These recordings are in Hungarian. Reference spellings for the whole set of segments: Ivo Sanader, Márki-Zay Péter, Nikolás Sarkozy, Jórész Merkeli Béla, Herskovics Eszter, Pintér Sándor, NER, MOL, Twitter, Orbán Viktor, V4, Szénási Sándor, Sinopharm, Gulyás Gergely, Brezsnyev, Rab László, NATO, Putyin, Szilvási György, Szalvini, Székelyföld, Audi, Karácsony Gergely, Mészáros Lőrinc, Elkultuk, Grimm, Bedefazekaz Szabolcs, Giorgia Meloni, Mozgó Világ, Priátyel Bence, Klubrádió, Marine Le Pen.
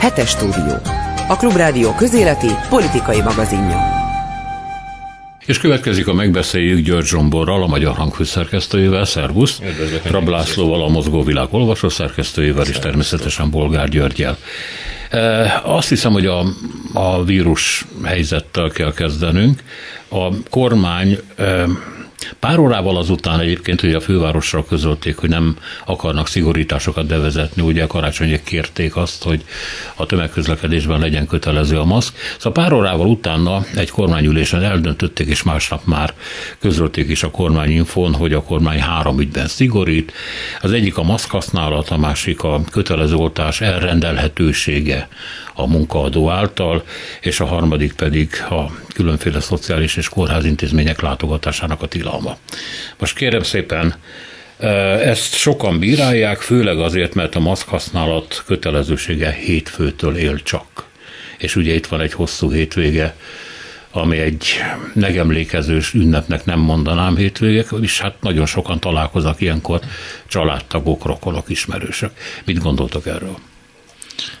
Hetes stúdió. A Klubrádió közéleti, politikai magazinja. És következik a megbeszéljük György Zomborral, a Magyar Hangfő szerkesztőjével, szervusz, Rab Lászlóval, a Mozgó Világ olvasó szerkesztőjével, és természetesen Bolgár Györgyel. Azt hiszem, hogy a vírus helyzettel kell kezdenünk. A kormány pár órával azután egyébként, hogy a fővárosra közölték, hogy nem akarnak szigorításokat bevezetni, ugye karácsonyék kérték azt, hogy a tömegközlekedésben legyen kötelező a maszk. Szóval pár órával utána egy kormányülésen eldöntötték, és másnap már közölték is a kormányinfón, hogy a kormány 3 ügyben szigorít. Az egyik a maszk használat, a másik a kötelező oltás elrendelhetősége a munkaadó által, és a harmadik pedig a különféle szociális és kórház intézmények látogatásának a tilalma. Most kérem szépen, ezt sokan bírálják, főleg azért, mert a maszk használat kötelezősége hétfőtől él csak. És ugye itt van egy hosszú hétvége, ami egy megemlékezős ünnepnek nem mondanám hétvégek, és hát nagyon sokan találkoznak ilyenkor, családtagok, rokonok, ismerősök. Mit gondoltok erről?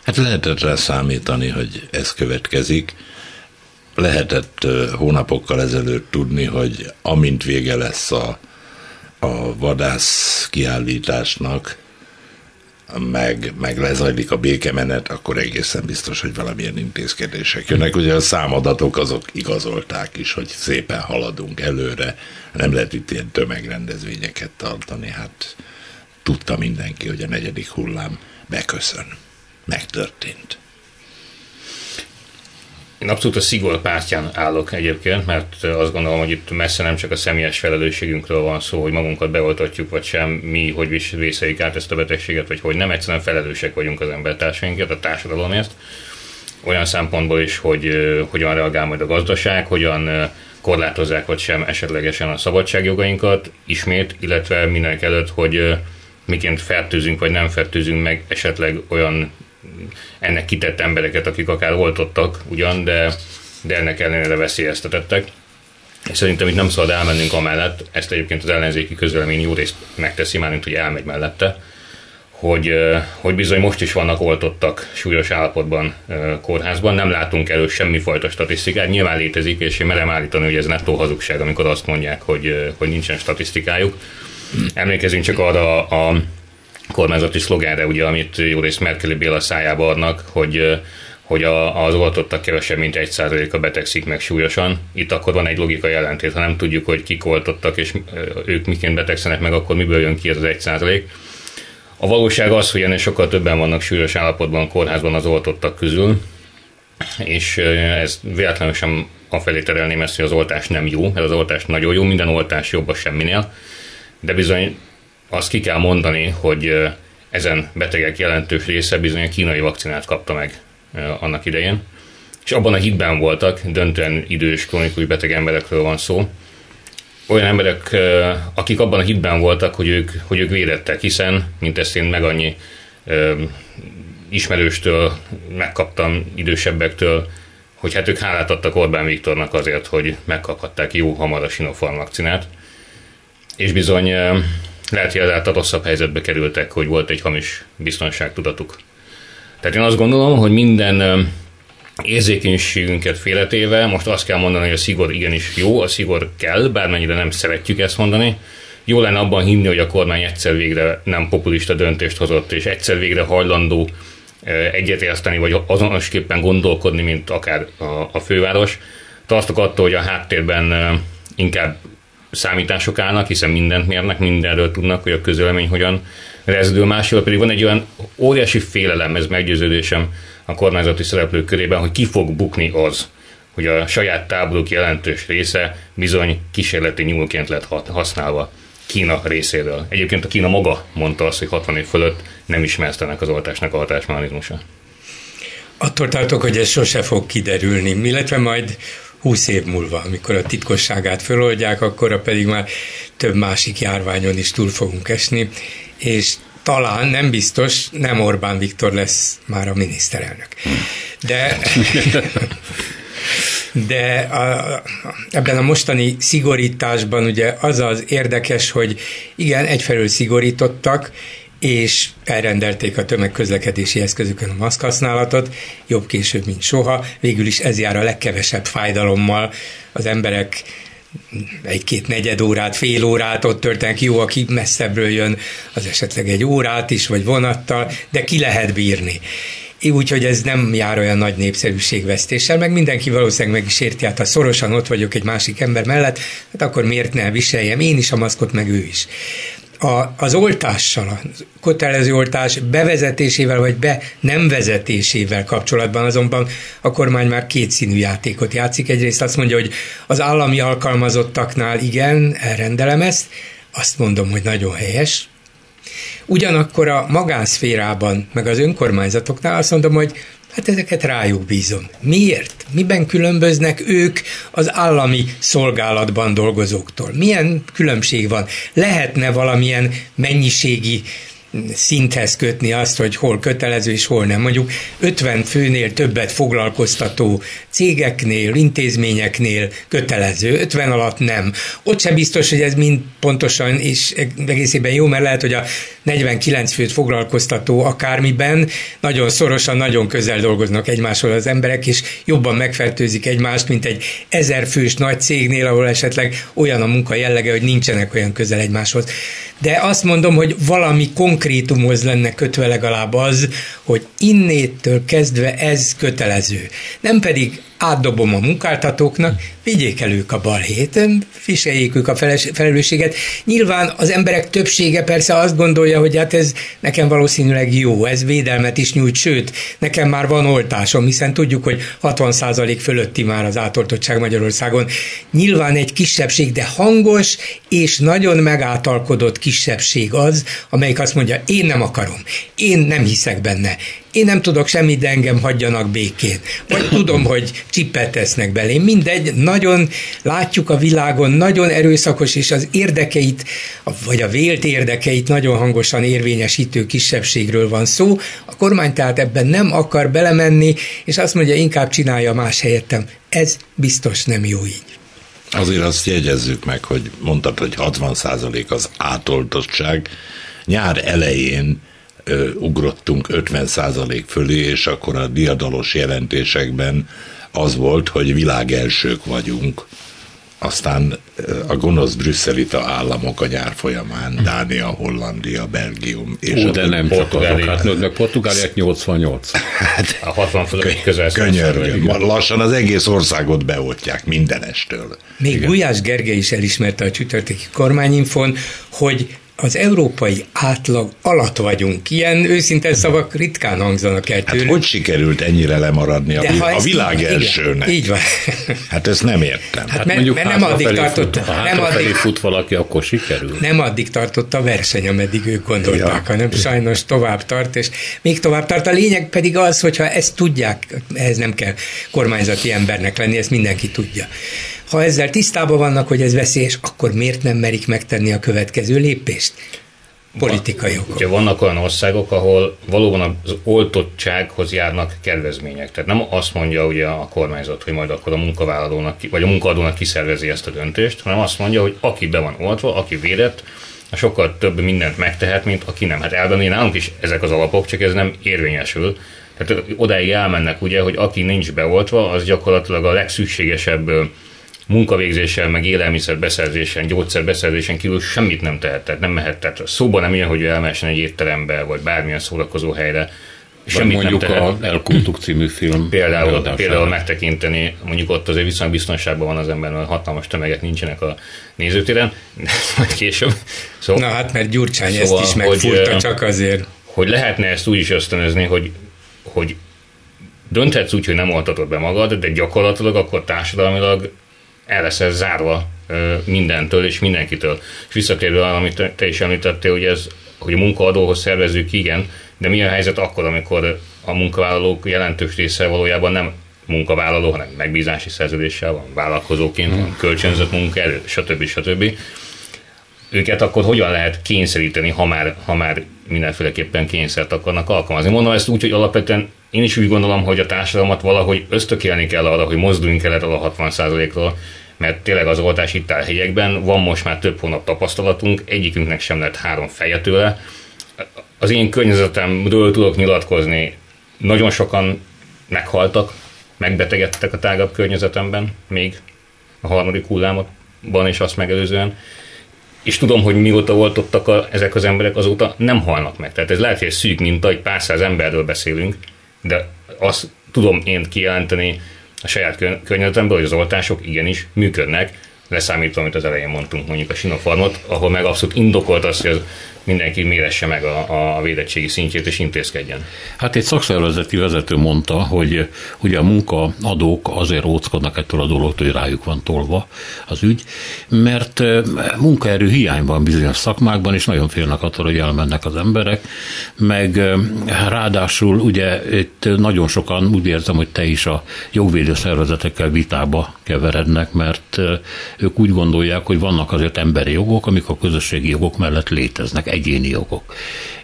Hát lehetett rá számítani, hogy ez következik. Lehetett hónapokkal ezelőtt tudni, hogy amint vége lesz a vadász kiállításnak, meg lezajlik a békemenet, akkor egészen biztos, hogy valamilyen intézkedések jönnek. Ugye a számadatok azok igazolták is, hogy szépen haladunk előre. Nem lehet itt ilyen tömegrendezvényeket tartani. Hát tudta mindenki, hogy a 4. hullám beköszön. Megtörtént. Én abszolút a szigor pártján állok egyébként, mert azt gondolom, hogy itt messze nem csak a személyes felelősségünkről van szó, hogy magunkat beoltatjuk, vagy sem, mi, hogy vészeljük át ezt a betegséget, vagy hogy nem, egyszerűen felelősek vagyunk az embertársainkért, a társadalomért. Olyan szempontból is, hogy hogyan reagál majd a gazdaság, hogyan korlátozzák, vagy sem esetlegesen a szabadságjogainkat ismét, illetve mindenek előtt, hogy miként fertőzünk, vagy nem fertőzünk meg esetleg olyan ennek kitett embereket, akik akár oltottak ugyan, de ennek ellenére veszélyeztetettek. És szerintem itt nem szabad elmennünk amellett, ezt egyébként az ellenzéki közvélemény jó részt megteszi, mármint, hogy elmegy mellette, hogy bizony most is vannak oltottak súlyos állapotban kórházban, nem látunk elő semmifajta statisztikát, nyilván létezik, és én merem állítani, hogy ez nettó hazugság, amikor azt mondják, hogy nincsen statisztikájuk. Emlékezünk csak arra a kormányzati szlogánra, ugye, amit Jórész Merkeli Béla szájába adnak, hogy az oltottak kevesebb, mint 1%-a betegszik meg súlyosan. Itt akkor van egy logikai ellentét, ha nem tudjuk, hogy kik oltottak, és ők miként betegszenek meg, akkor miből jön ki ez az 1%. A valóság az, hogy ennél sokkal többen vannak súlyos állapotban a kórházban az oltottak közül, és ez véletlenül sem afelé terelném ezt, hogy az oltás nem jó, ez az oltás nagyon jó, minden oltás jobb a semminél, de bizony azt ki kell mondani, hogy ezen betegek jelentős része bizony a kínai vakcinát kapta meg annak idején, és abban a hitben voltak, döntően idős, kronikus beteg emberekről van szó, olyan emberek, akik abban a hitben voltak, hogy ők védettek, hiszen, mint ezt én meg annyi ismerőstől megkaptam, idősebbektől, hogy hát ők hálát adtak Orbán Viktornak azért, hogy megkaphatták jó hamar a Sinopharm vakcinát, és bizony lehet, hogy ezáltal rosszabb helyzetbe kerültek, hogy volt egy hamis biztonságtudatuk. Tehát én azt gondolom, hogy minden érzékenységünket félretéve most azt kell mondani, hogy a szigor igenis jó, a szigor kell, bármennyire nem szeretjük ezt mondani. Jó lenne abban hinni, hogy a kormány egyszer végre nem populista döntést hozott, és egyszer végre hajlandó egyetérteni, vagy azonosképpen gondolkodni, mint akár a főváros. Tartok attól, hogy a háttérben inkább számítások állnak, hiszen mindent mérnek, mindenről tudnak, hogy a közvélemény hogyan rezdül, másról pedig van egy olyan óriási félelem, ez meggyőződésem a kormányzati szereplők körében, hogy ki fog bukni az, hogy a saját táboruk jelentős része bizony kísérleti nyúlként lett használva Kína részéről. Egyébként a Kína maga mondta azt, hogy 60 év fölött nem ismertenek az oltásnak a hatásmechanizmusa. Attól tartok, hogy ez sose fog kiderülni, illetve majd 20 év múlva, amikor a titkosságát föloldják, akkor pedig már több másik járványon is túl fogunk esni, és talán, nem biztos, nem Orbán Viktor lesz már a miniszterelnök. De ebben a mostani szigorításban ugye az érdekes, hogy igen, egyfelől szigorítottak, és elrendelték a tömegközlekedési eszközökön a maszkhasználatot, jobb később, mint soha. Végül is ez jár a legkevesebb fájdalommal. Az emberek egy-két negyed órát, fél órát ott törtenek, jó, aki messzebbről jön, az esetleg egy órát is, vagy vonattal, de ki lehet bírni. Úgyhogy ez nem jár olyan nagy népszerűségvesztéssel, meg mindenki valószínűleg meg is érti, hát ha szorosan ott vagyok egy másik ember mellett, hát akkor miért ne viseljem én is a maszkot, meg ő is. Az oltással, a kötelező oltás bevezetésével vagy be nem vezetésével kapcsolatban azonban a kormány már kétszínű játékot játszik. Egyrészt azt mondja, hogy az állami alkalmazottaknál igen, elrendelem ezt, azt mondom, hogy nagyon helyes. Ugyanakkor a magánszférában, meg az önkormányzatoknál azt mondom, hogy hát ezeket rájuk bízom. Miért? Miben különböznek ők az állami szolgálatban dolgozóktól? Milyen különbség van? Lehetne valamilyen mennyiségi szinthez kötni azt, hogy hol kötelező és hol nem. Mondjuk 50 főnél többet foglalkoztató cégeknél, intézményeknél kötelező, 50 alatt nem. Ott sem biztos, hogy ez mind pontosan és egészében jó, mert lehet, hogy a 49 főt foglalkoztató akármiben nagyon szorosan, nagyon közel dolgoznak egymáshoz az emberek, és jobban megfertőzik egymást, mint egy 1000 fős nagy cégnél, ahol esetleg olyan a munka jellege, hogy nincsenek olyan közel egymáshoz. De azt mondom, hogy valami konkrétumhoz lenne kötve legalább az, hogy innétől kezdve ez kötelező. Nem pedig átdobom a munkáltatóknak, vigyék el ők a balhét, viseljék ők a felelősséget. Nyilván az emberek többsége persze azt gondolja, hogy hát ez nekem valószínűleg jó, ez védelmet is nyújt, sőt, nekem már van oltásom, hiszen tudjuk, hogy 60% fölötti már az átoltottság Magyarországon. Nyilván egy kisebbség, de hangos és nagyon megáltalkodott kisebbség az, amelyik azt mondja, én nem akarom, én nem hiszek benne, én nem tudok semmit, de engem hagyjanak békén. Vagy tudom, hogy csippet tesznek belém. Mindegy, nagyon látjuk a világon, nagyon erőszakos, és az érdekeit, vagy a vélt érdekeit nagyon hangosan érvényesítő kisebbségről van szó. A kormány tehát ebben nem akar belemenni, és azt mondja, inkább csinálja más helyettem. Ez biztos nem jó így. Azért azt jegyezzük meg, hogy mondtad, hogy 60% az átoltottság. Nyár elején ugrottunk 50% fölé, és akkor a diadalos jelentésekben az volt, hogy világelsők vagyunk. Aztán a gonosz brüsszelita államok a nyár folyamán, Dánia, Hollandia, Belgium és Portugáliát 88. Hát, a 60% közel. Könyörgöm, lassan az egész országot beoltják mindenestől. Még igen. Gulyás Gergely is elismerte a csütörtöki kormányinfon, hogy az európai átlag alatt vagyunk. Ilyen őszinte szavak ritkán hangzanak el tőlük. Hát hogy sikerült ennyire lemaradni a világ elsőnek? Így van. Hát ezt nem értem. Hát mert nem addig tartott. Ha fut valaki, akkor sikerül. Nem addig tartott a verseny, ameddig ők gondolták, hanem sajnos tovább tart, és még tovább tart. A lényeg pedig az, hogyha ezt tudják, ehhez nem kell kormányzati embernek lenni, ezt mindenki tudja. Ha ezzel tisztában vannak, hogy ez veszélyes, akkor miért nem merik megtenni a következő lépést? Politikai okok. Ugye vannak olyan országok, ahol valóban az oltottsághoz járnak kedvezmények. Tehát nem azt mondja ugye a kormányzat, hogy majd akkor a munkavállalónak, vagy a munkaadónak kiszervezi ezt a döntést, hanem azt mondja, hogy aki be van oltva, aki védett, sokkal több mindent megtehet, mint aki nem. Hát elben nálunk is ezek az alapok, csak ez nem érvényesül. Tehát odáig elmennek ugye, hogy aki nincs beoltva, az gyakorlatilag a legszükségesebb munkavégzéssel, meg élelmiszerbeszerzésen, gyógyszerbeszerzésen kívül semmit nem tehetett, nem mehetett. Szóban nem ilyen, hogy elmehessen egy étterembe, vagy bármilyen szórakozó helyre. Semmit nem tehet. Mondjuk a Elkultuk című film. Például megtekinteni, mondjuk ott azért viszonylag biztonságban van az ember, mert hatalmas tömegek nincsenek a nézőtéren, vagy később. Szóval, na hát, mert Gyurcsány ezt is megfúrta csak azért. Hogy lehetne ezt úgy is ösztönözni, hogy dönthetsz úgy, hogy nem oltatod be magad, de gyakorlatilag akkor társadalmilag el leszel zárva mindentől és mindenkitől. És visszatérve, amit te is említettél, hogy ez, hogy a munkaadóhoz szervezzük, igen, de mi a helyzet akkor, amikor a munkavállalók jelentős része valójában nem munkavállaló, hanem megbízási szerződéssel van, vállalkozóként, van kölcsönzött munkaerő, stb. Őket akkor hogyan lehet kényszeríteni, ha már mindenféleképpen kényszert akarnak alkalmazni? Mondom ezt úgy, hogy alapvetően én is úgy gondolom, hogy a társadalmat valahogy ösztökélni kell arra, hogy mozduljunk el erről a 60%-ról, mert tényleg az oltás itt áll helyekben, van most már több hónap tapasztalatunk, egyikünknek sem lett három feje tőle. az én környezetemről tudok nyilatkozni. Nagyon sokan meghaltak, megbetegedtek a tágabb környezetemben, még a harmadik hullámban és azt megelőzően. És tudom, hogy mióta voltottak ezek az emberek, azóta nem halnak meg. Tehát ez lehet, hogy szűk minta, hogy pár száz emberről beszélünk, de azt tudom én kijelenteni a saját környezetemből, hogy az oltások igenis működnek, leszámítva, amit az elején mondtunk, mondjuk a Sinopharmot, ahol meg abszolút indokolt az, hogy mindenki méresse meg a védettségi szintjét és intézkedjen. Hát egy szakszervezeti vezető mondta, hogy ugye a munkaadók azért óckodnak ettől a dologtól, hogy rájuk van tolva az ügy, mert munkaerő hiány van bizonyos szakmákban, és nagyon félnek attól, hogy elmennek az emberek, meg ráadásul ugye itt nagyon sokan, úgy érzem, hogy te is a jogvédő szervezetekkel vitába keverednek, mert ők úgy gondolják, hogy vannak azért emberi jogok, amik a közösségi jogok mellett léteznek, egyéni jogok.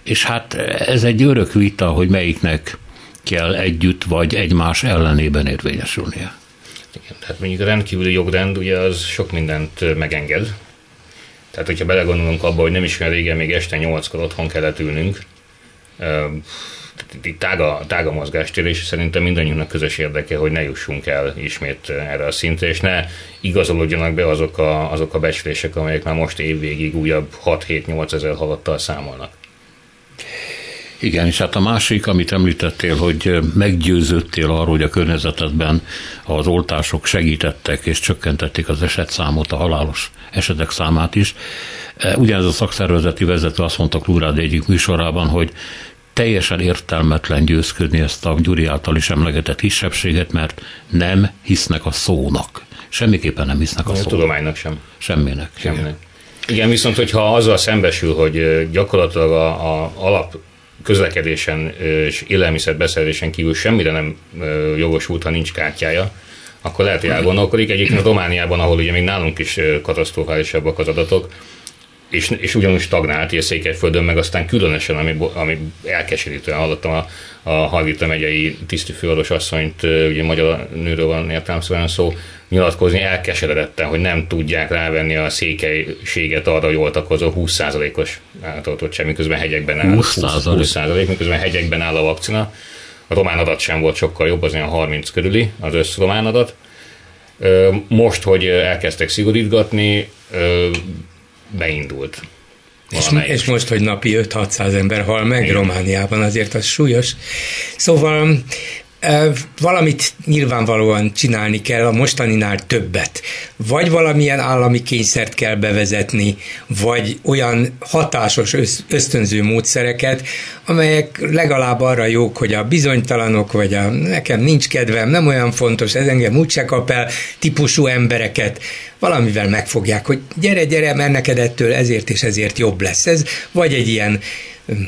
És hát ez egy örök vita, hogy melyiknek kell együtt vagy egymás ellenében érvényesülnie. Igen, tehát mondjuk a rendkívüli jogrend ugye az sok mindent megenged. Tehát hogyha belegondolunk abba, hogy nem is olyan régen, még este 8-kor otthon kellett ülnünk, itt tága mozgástér, és szerintem mindannyiunknak közös érdeke, hogy ne jussunk el ismét erre a szintre, és ne igazolódjanak be azok a becslések, amelyek már most évvégig újabb 6-7-8 ezer halottal számolnak. Igen, és hát a másik, amit említettél, hogy meggyőződtél arról, hogy a környezetedben az oltások segítettek és csökkentették az esetszámot, a halálos esetek számát is. Ugyanez a szakszervezeti vezető azt mondta Klubrádió egyik műsorában, hogy teljesen értelmetlen győzködni ezt a Gyuri által is emlegetett kisebbséget, mert nem hisznek a szónak. Semmiképpen nem hisznek a szónak. A tudománynak sem. Semminek. Igen, viszont hogyha azzal szembesül, hogy gyakorlatilag a alap közlekedésen és élelmiszerbeszerzésen kívül semmire nem jogosult, ha nincs kártyája, akkor lehet, hogy elgondolkodik. Egyébként Romániában, ahol ugye még nálunk is katasztrofálisabbak az adatok, és ugyanúgy stagnált, és Székelyföldön, meg aztán különösen, ami elkeserítően hallottam a Hargita megyei tisztifőorvos asszonyt, ugye magyar nőről van értelemszerűen szó, nyilatkozni elkeseredetten, hogy nem tudják rávenni a székelységet arra, hogy oltakozó 20%-os átoltottság, miközben hegyekben áll. 20%, miközben hegyekben áll a vakcina. A román adat sem volt sokkal jobb, az olyan 30 körüli, az összromán adat. Most, hogy elkezdtek szigorítgatni, beindult. És most, hogy napi 5-600 ember hal meg, igen, Romániában, azért az súlyos. Szóval valamit nyilvánvalóan csinálni kell, a mostaninál többet. Vagy valamilyen állami kényszert kell bevezetni, vagy olyan hatásos ösztönző módszereket, amelyek legalább arra jók, hogy a bizonytalanok, vagy a nekem nincs kedvem, nem olyan fontos, ez engem úgyse kap el típusú embereket valamivel megfogják, hogy gyere, mert neked ettől ezért és ezért jobb lesz ez, vagy egy ilyen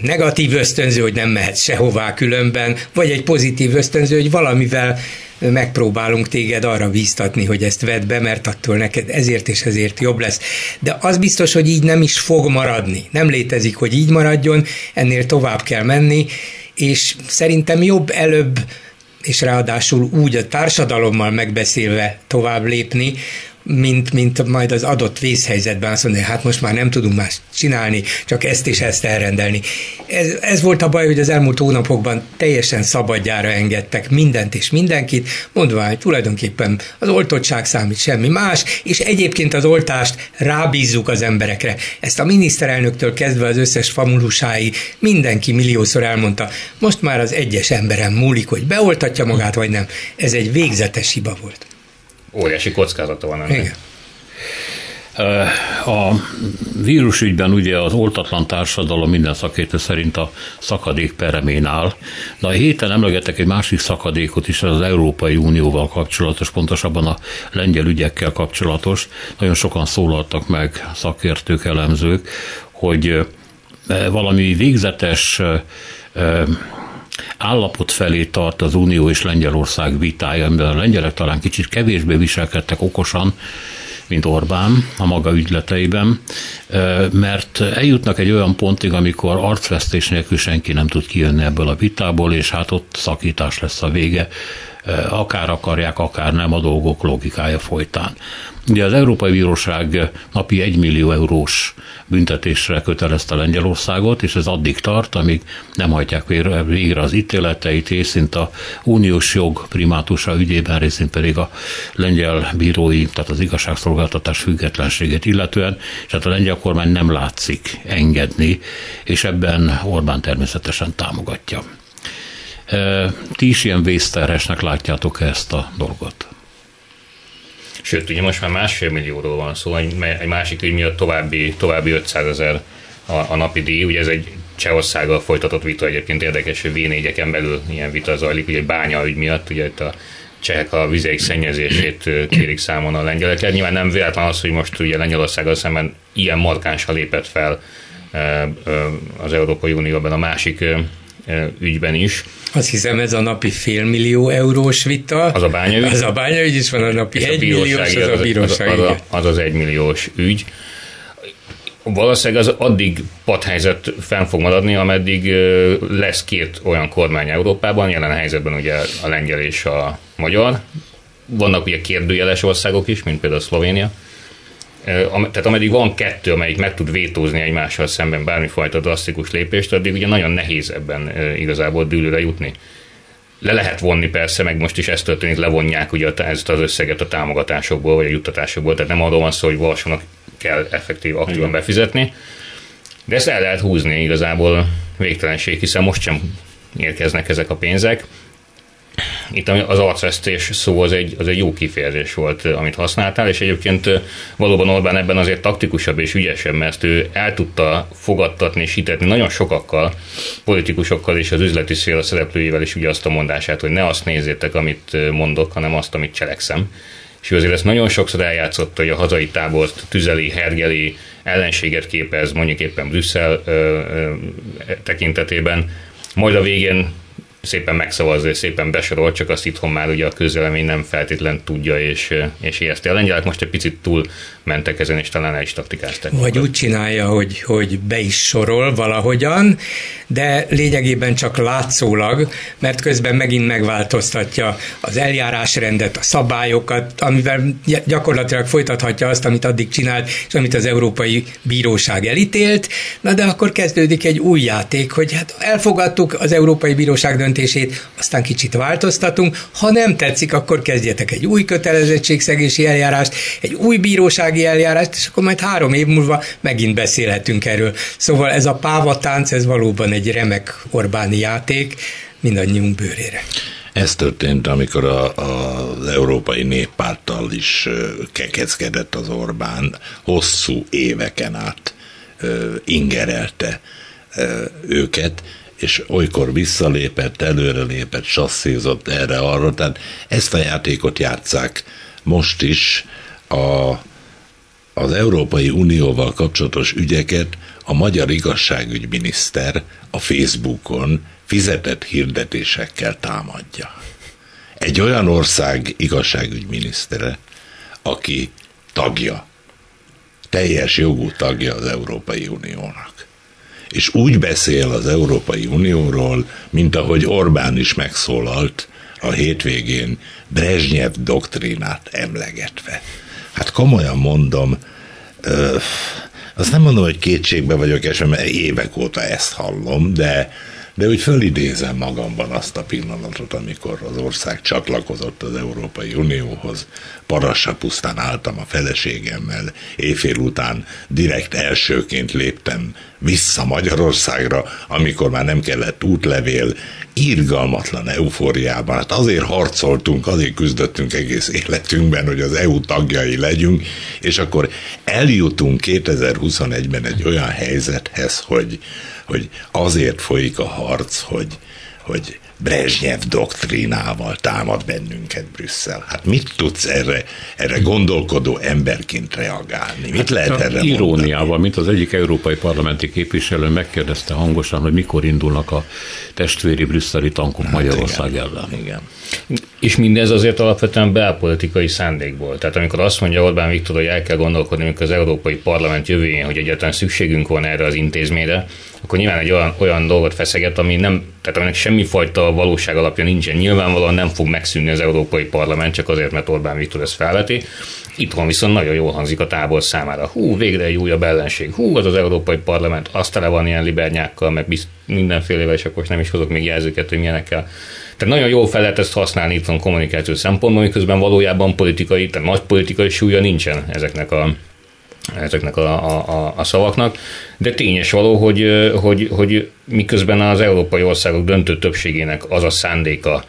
negatív ösztönző, hogy nem mehet sehová különben, vagy egy pozitív ösztönző, hogy valamivel megpróbálunk téged arra bíztatni, hogy ezt vedd be, mert attól neked ezért és ezért jobb lesz. De az biztos, hogy így nem is fog maradni. Nem létezik, hogy így maradjon, ennél tovább kell menni, és szerintem jobb előbb, és ráadásul úgy a társadalommal megbeszélve tovább lépni, mint majd az adott vészhelyzetben azt mondani, hát most már nem tudunk más csinálni, csak ezt és ezt elrendelni. Ez volt a baj, hogy az elmúlt hónapokban teljesen szabadjára engedtek mindent és mindenkit, mondván, hogy tulajdonképpen az oltottság számít, semmi más, és egyébként az oltást rábízzuk az emberekre. Ezt a miniszterelnöktől kezdve az összes famulusái mindenki milliószor elmondta. Most már az egyes emberen múlik, hogy beoltatja magát, vagy nem. Ez egy végzetes hiba volt. Óriási kockázata van ennek. Igen. A vírusügyben ugye az oltatlan társadalom minden szakértő szerint a szakadék peremén áll. De a héten emlegetek egy másik szakadékot is, az Európai Unióval kapcsolatos, pontosabban a lengyel ügyekkel kapcsolatos. Nagyon sokan szólaltak meg szakértők, elemzők, hogy valami végzetes állapot felé tart az Unió és Lengyelország vitája, amiben a lengyelek talán kicsit kevésbé viselkedtek okosan, mint Orbán a maga ügyleteiben, mert eljutnak egy olyan pontig, amikor arcvesztés nélkül senki nem tud kijönni ebből a vitából, és hát ott szakítás lesz a vége. akár akarják, akár nem a dolgok logikája folytán. Ugye az Európai Bíróság napi 1 millió eurós büntetésre kötelezte Lengyelországot, és ez addig tart, amíg nem hajtják végre az ítéleteit, részint a uniós jog primátusa ügyében, részint pedig a lengyel bírói, tehát az igazságszolgáltatás függetlenségét illetően, és hát a lengyel kormány nem látszik engedni, és ebben Orbán természetesen támogatja. Ti is ilyen vészterhesnek látjátok ezt a dolgot? Sőt, ugye most már 1,5 millióról van szó, egy másik ügy miatt további 500 000 a napi díj. Ugye ez egy Csehországgal folytatott vita egyébként, érdekes, hogy V4-eken belül ilyen vita zajlik, ugye egy bányaügy miatt, ugye itt a csehek a vizeik szennyezését kérik számon a lengyeleket. Nyilván nem véletlen az, hogy most ugye Lengyelországgal szemben ilyen markánsan lépett fel az Európai Unióban a másik ügyben is. Azt hiszem, ez a napi 1,5 millió eurós vita. Az a bányaügy. Az a bányaügy is van, a napi 1 milliós, az a bíróság. Az 1 milliós ügy. Valószínűleg az addig padhelyzet fenn fog maradni, ameddig lesz két olyan kormány Európában, jelen helyzetben ugye a lengyel és a magyar. Vannak ugye kérdőjeles országok is, mint például Szlovénia. Tehát ameddig van kettő, amelyik meg tud vétózni egymással szemben bármifajta drasztikus lépést, addig ugye nagyon nehéz ebben igazából dűlőre jutni. Le lehet vonni persze, meg most is ez történik, levonják ugye ezt az összeget a támogatásokból, vagy a juttatásokból, tehát nem arról van szó, hogy valósónak kell effektív, aktívan befizetni, de ezt el lehet húzni igazából végtelenség, hiszen most sem érkeznek ezek a pénzek. Itt az arcvesztés szó az egy jó kifejezés volt, amit használtál, és egyébként valóban Orbán ebben azért taktikusabb és ügyesebb, mert ő el tudta fogadtatni és hitetni nagyon sokakkal, politikusokkal és az üzleti szféra szereplőivel is ugye azt a mondását, hogy ne azt nézzétek, amit mondok, hanem azt, amit cselekszem. És azért ezt nagyon sokszor eljátszott, hogy a hazai tábort tüzeli, hergeli, ellenséget képez, mondjuk éppen Brüsszel tekintetében, majd a végén szépen megszavaz, és szépen besorol, csak azt itthon már ugye a közvélemény nem feltétlen tudja, és ijeszti. A lengyelek most egy picit túl mentek ezen, és talán el is taktikázták. Vagy úgy csinálja, hogy be is sorol valahogyan, de lényegében csak látszólag, mert közben megint megváltoztatja az eljárásrendet, a szabályokat, amivel gyakorlatilag folytathatja azt, amit addig csinált, és amit az Európai Bíróság elítélt. Na de akkor kezdődik egy új játék, hogy hát elfogadtuk az Európai Bíróság döntését, aztán kicsit változtatunk, ha nem tetszik, akkor kezdjetek egy új kötelezettségszegési eljárást, egy új bírósági eljárást, és akkor majd 3 év múlva megint beszélhetünk erről. Szóval ez a pávatánc, ez valóban egy remek Orbáni játék mindannyiunk bőrére. Ez történt, amikor az Európai Néppárttal is kekeckedett az Orbán, hosszú éveken át ingerelte őket, és olykor visszalépett, előrelépett, sasszízott erre-arra, tehát ezt a játékot játsszák most is az Európai Unióval kapcsolatos ügyeket a magyar igazságügyminiszter a Facebookon fizetett hirdetésekkel támadja. Egy olyan ország igazságügyminisztere, aki tagja, teljes jogú tagja az Európai Uniónak. És úgy beszél az Európai Unióról, mint ahogy Orbán is megszólalt a hétvégén, Brezsnyev doktrínát emlegetve. Hát komolyan mondom, azt nem mondom, hogy kétségbe vagyok, mert évek óta ezt hallom, de úgy fölidézem magamban azt a pillanatot, amikor az ország csatlakozott az Európai Unióhoz, parasra pusztán álltam a feleségemmel, éjfél után direkt elsőként léptem vissza Magyarországra, amikor már nem kellett útlevél, irgalmatlan eufóriában. Hát azért harcoltunk, azért küzdöttünk egész életünkben, hogy az EU tagjai legyünk, és akkor eljutunk 2021-ben egy olyan helyzethez, hogy azért folyik a harc, hogy Brezsnyev doktrínával támad bennünket Brüsszel. Hát mit tudsz erre gondolkodó emberként reagálni? Mit lehet erre mondani? Iróniával, mint az egyik európai parlamenti képviselő megkérdezte hangosan, hogy mikor indulnak a testvéri brüsszeli tankok Magyarország ellen. Igen. És mindez azért alapvetően belpolitikai szándékból. Tehát amikor azt mondja Orbán Viktor, hogy el kell gondolkodni, amikor az Európai Parlament jövőjén, hogy egyáltalán szükségünk van erre az intézményre, akkor nyilván egy olyan dolgot feszeget, ami nem, tehát aminek semmifajta valóság alapja nincsen. Nyilvánvalóan nem fog megszűnni az Európai Parlament, csak azért, mert Orbán Viktor ezt felveti. Itthon viszont nagyon jól hangzik a tábor számára. Hú, végre egy újabb ellenség. Hú, az Európai Parlament, azt tele van ilyen libernyákkal, meg mindenfélével, és akkor nem is hozok még jelzőket, hogy milyenekkel. Tehát nagyon jól fel lehet ezt használni itthon kommunikáció szempontból, miközben valójában politikai, tehát nagy politikai súlya nincsen ezeknek a szavaknak, de tényes való, hogy miközben az európai országok döntő többségének az a szándéka,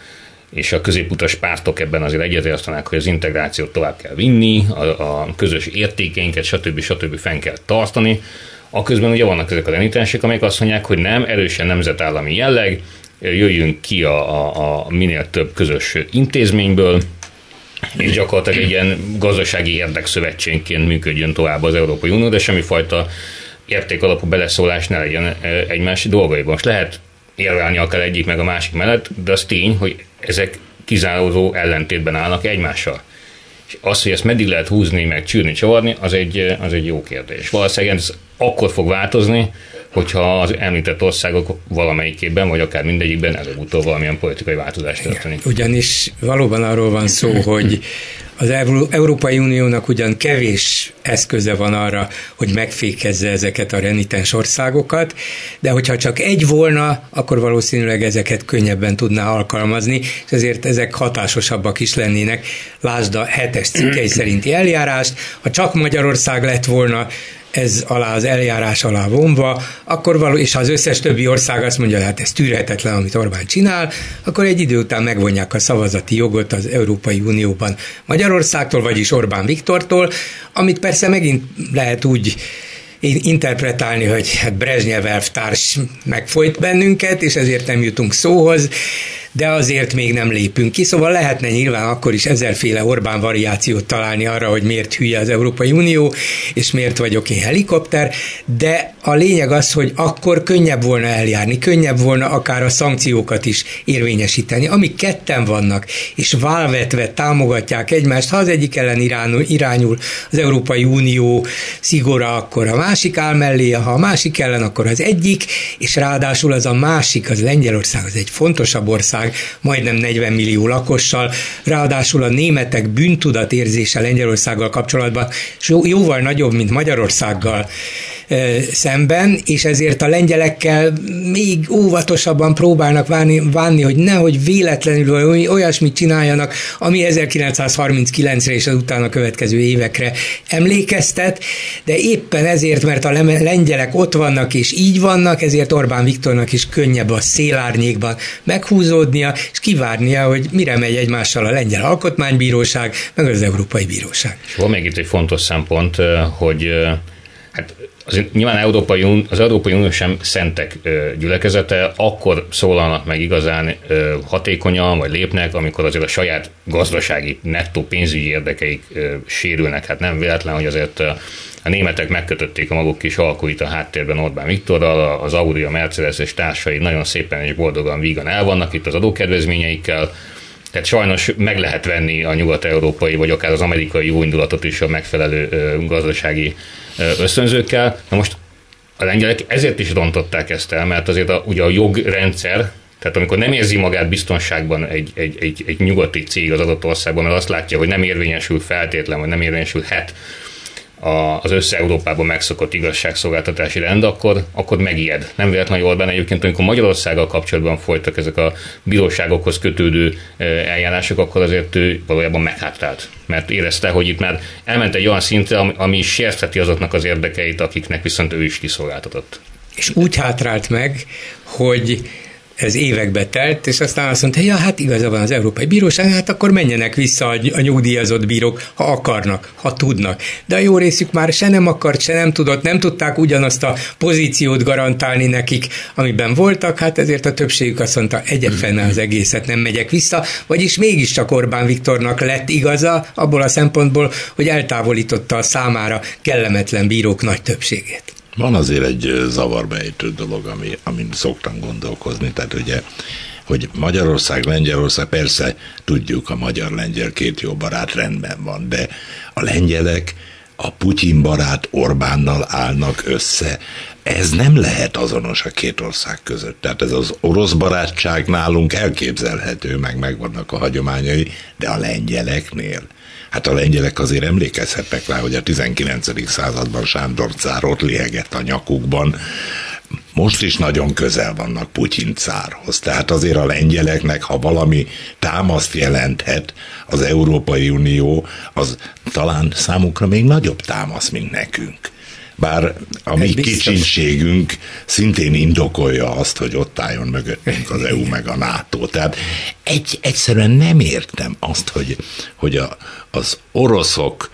és a középutas pártok ebben azért egyetértenek, hogy az integrációt tovább kell vinni, a közös értékeinket, stb. Fenn kell tartani, aközben ugye vannak ezek a renitensek, amelyek azt mondják, hogy nem, erősen nemzetállami jelleg, jöjjünk ki a minél több közös intézményből, és gyakorlatilag egy ilyen gazdasági érdekszövetségként működjön tovább az Európai Unió, de semmifajta értékalapú beleszólás ne legyen egymás dolgaiban. Most lehet érvelni akár egyik meg a másik mellett, de az tény, hogy ezek kizárólag ellentétben állnak egymással. És az, hogy ezt meddig lehet húzni, meg csűrni, csavarni, az egy jó kérdés. Valószínűleg ez akkor fog változni, hogyha az említett országok valamelyikében, vagy akár mindegyikben előbb-utóbb valamilyen politikai változást történik. Ugyanis valóban arról van szó, hogy az Európai Uniónak ugyan kevés eszköze van arra, hogy megfékezze ezeket a renitens országokat, de hogyha csak egy volna, akkor valószínűleg ezeket könnyebben tudná alkalmazni, és ezért ezek hatásosabbak is lennének. Lásd a 7-es cikkei szerinti eljárást, ha csak Magyarország lett volna, ez alá, az eljárás alá vonva, akkor és ha az összes többi ország azt mondja, hát ez tűrhetetlen, amit Orbán csinál, akkor egy idő után megvonják a szavazati jogot az Európai Unióban Magyarországtól, vagyis Orbán Viktortól, amit persze megint lehet úgy interpretálni, hogy hát Brezsnyev elvtárs megfojt bennünket, és ezért nem jutunk szóhoz, de azért még nem lépünk ki. Szóval lehetne nyilván akkor is ezerféle Orbán variációt találni arra, hogy miért hülye az Európai Unió, és miért vagyok én helikopter, de a lényeg az, hogy akkor könnyebb volna eljárni, könnyebb volna akár a szankciókat is érvényesíteni, amik ketten vannak, és válvetve támogatják egymást, ha az egyik ellen irányul az Európai Unió szigora, akkor a másik áll mellé, ha a másik ellen, akkor az egyik, és ráadásul az a másik, az Lengyelország, az egy fontosabb ország, majdnem 40 millió lakossal, ráadásul a németek bűntudatérzése Lengyelországgal kapcsolatban jóval nagyobb, mint Magyarországgal szemben, és ezért a lengyelekkel még óvatosabban próbálnak vánni, hogy nehogy véletlenül olyasmit csináljanak, ami 1939-re és az utána következő évekre emlékeztet, de éppen ezért, mert a lengyelek ott vannak és így vannak, ezért Orbán Viktornak is könnyebb a szélárnyékban meghúzódnia, és kivárnia, hogy mire megy egymással a Lengyel Alkotmánybíróság, meg az Európai Bíróság. És van még itt egy fontos szempont, hogy hát nyilván az Európai Unió sem szentek gyülekezete, akkor szólalnak meg igazán hatékonyan, vagy lépnek, amikor azért a saját gazdasági, nettó pénzügyi érdekeik sérülnek. Hát nem véletlen, hogy azért a németek megkötötték a maguk kis alkuit a háttérben Orbán Viktorral, az Audi, a Mercedes és társai nagyon szépen és boldogan vígan elvannak itt az adókedvezményeikkel. Tehát sajnos meg lehet venni a nyugat-európai, vagy akár az amerikai jó indulatot is a megfelelő gazdasági ösztönzőkkel. Na most a lengyelek ezért is rontották ezt el, mert azért ugye a jogrendszer, tehát amikor nem érzi magát biztonságban egy nyugati cég az adott országban, mert azt látja, hogy nem érvényesül feltétlen, vagy nem érvényesülhet az össze-Európában megszokott igazságszolgáltatási rend, akkor megijed. Nem véletlenül Orbán egyébként, amikor Magyarországgal kapcsolatban folytak ezek a bíróságokhoz kötődő eljárások, akkor azért ő valójában meghátrált. Mert érezte, hogy itt már elment egy olyan szintre, ami sértheti azoknak az érdekeit, akiknek viszont ő is kiszolgáltatott. És úgy hátrált meg, hogy ez évekbe telt, és aztán azt mondta, ja, hát igaza van az Európai Bíróság, hát akkor menjenek vissza a nyugdíjazott bírók, ha akarnak, ha tudnak. De a jó részük már se nem akart, se nem tudott, nem tudták ugyanazt a pozíciót garantálni nekik, amiben voltak, hát ezért a többségük azt mondta, egyetlen az egészet, nem megyek vissza, vagyis mégiscsak Orbán Viktornak lett igaza abból a szempontból, hogy eltávolította a számára kellemetlen bírók nagy többségét. Van azért egy zavarbejtő dolog, amin szoktam gondolkozni, tehát ugye, hogy Magyarország, Lengyelország, persze tudjuk, a magyar-lengyel két jó barát rendben van, de a lengyelek a Putyin barát Orbánnal állnak össze. Ez nem lehet azonos a két ország között. Tehát ez az orosz barátság nálunk elképzelhető, megvannak a hagyományai, de a lengyeleknél. Hát a lengyelek azért emlékezhetnek rá, hogy a 19. században Sándor cár ott lihegett a nyakukban. Most is nagyon közel vannak Putyin cárhoz. Tehát azért a lengyeleknek, ha valami támaszt jelenthet az Európai Unió, az talán számukra még nagyobb támasz, mint nekünk. Bár a mi kicsinségünk szintén indokolja azt, hogy ott álljon mögöttünk az EU meg a NATO. Tehát egyszerűen nem értem azt, hogy az oroszok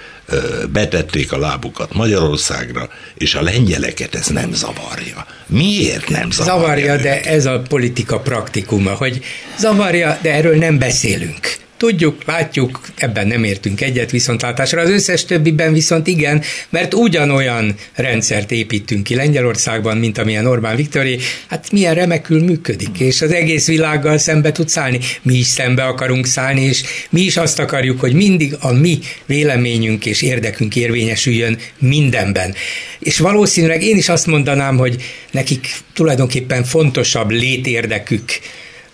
betették a lábukat Magyarországra, és a lengyeleket ez nem zavarja. Miért nem zavarja? Zavarja, de ez a politika praktikuma, hogy zavarja, de erről nem beszélünk. Tudjuk, látjuk, ebben nem értünk egyet viszontlátásra, az összes többiben viszont igen, mert ugyanolyan rendszert építünk ki Lengyelországban, mint amilyen Orbán Viktoré, hát milyen remekül működik, és az egész világgal szembe tud szállni. Mi is szembe akarunk szállni, és mi is azt akarjuk, hogy mindig a mi véleményünk és érdekünk érvényesüljön mindenben. És valószínűleg én is azt mondanám, hogy nekik tulajdonképpen fontosabb létérdekük,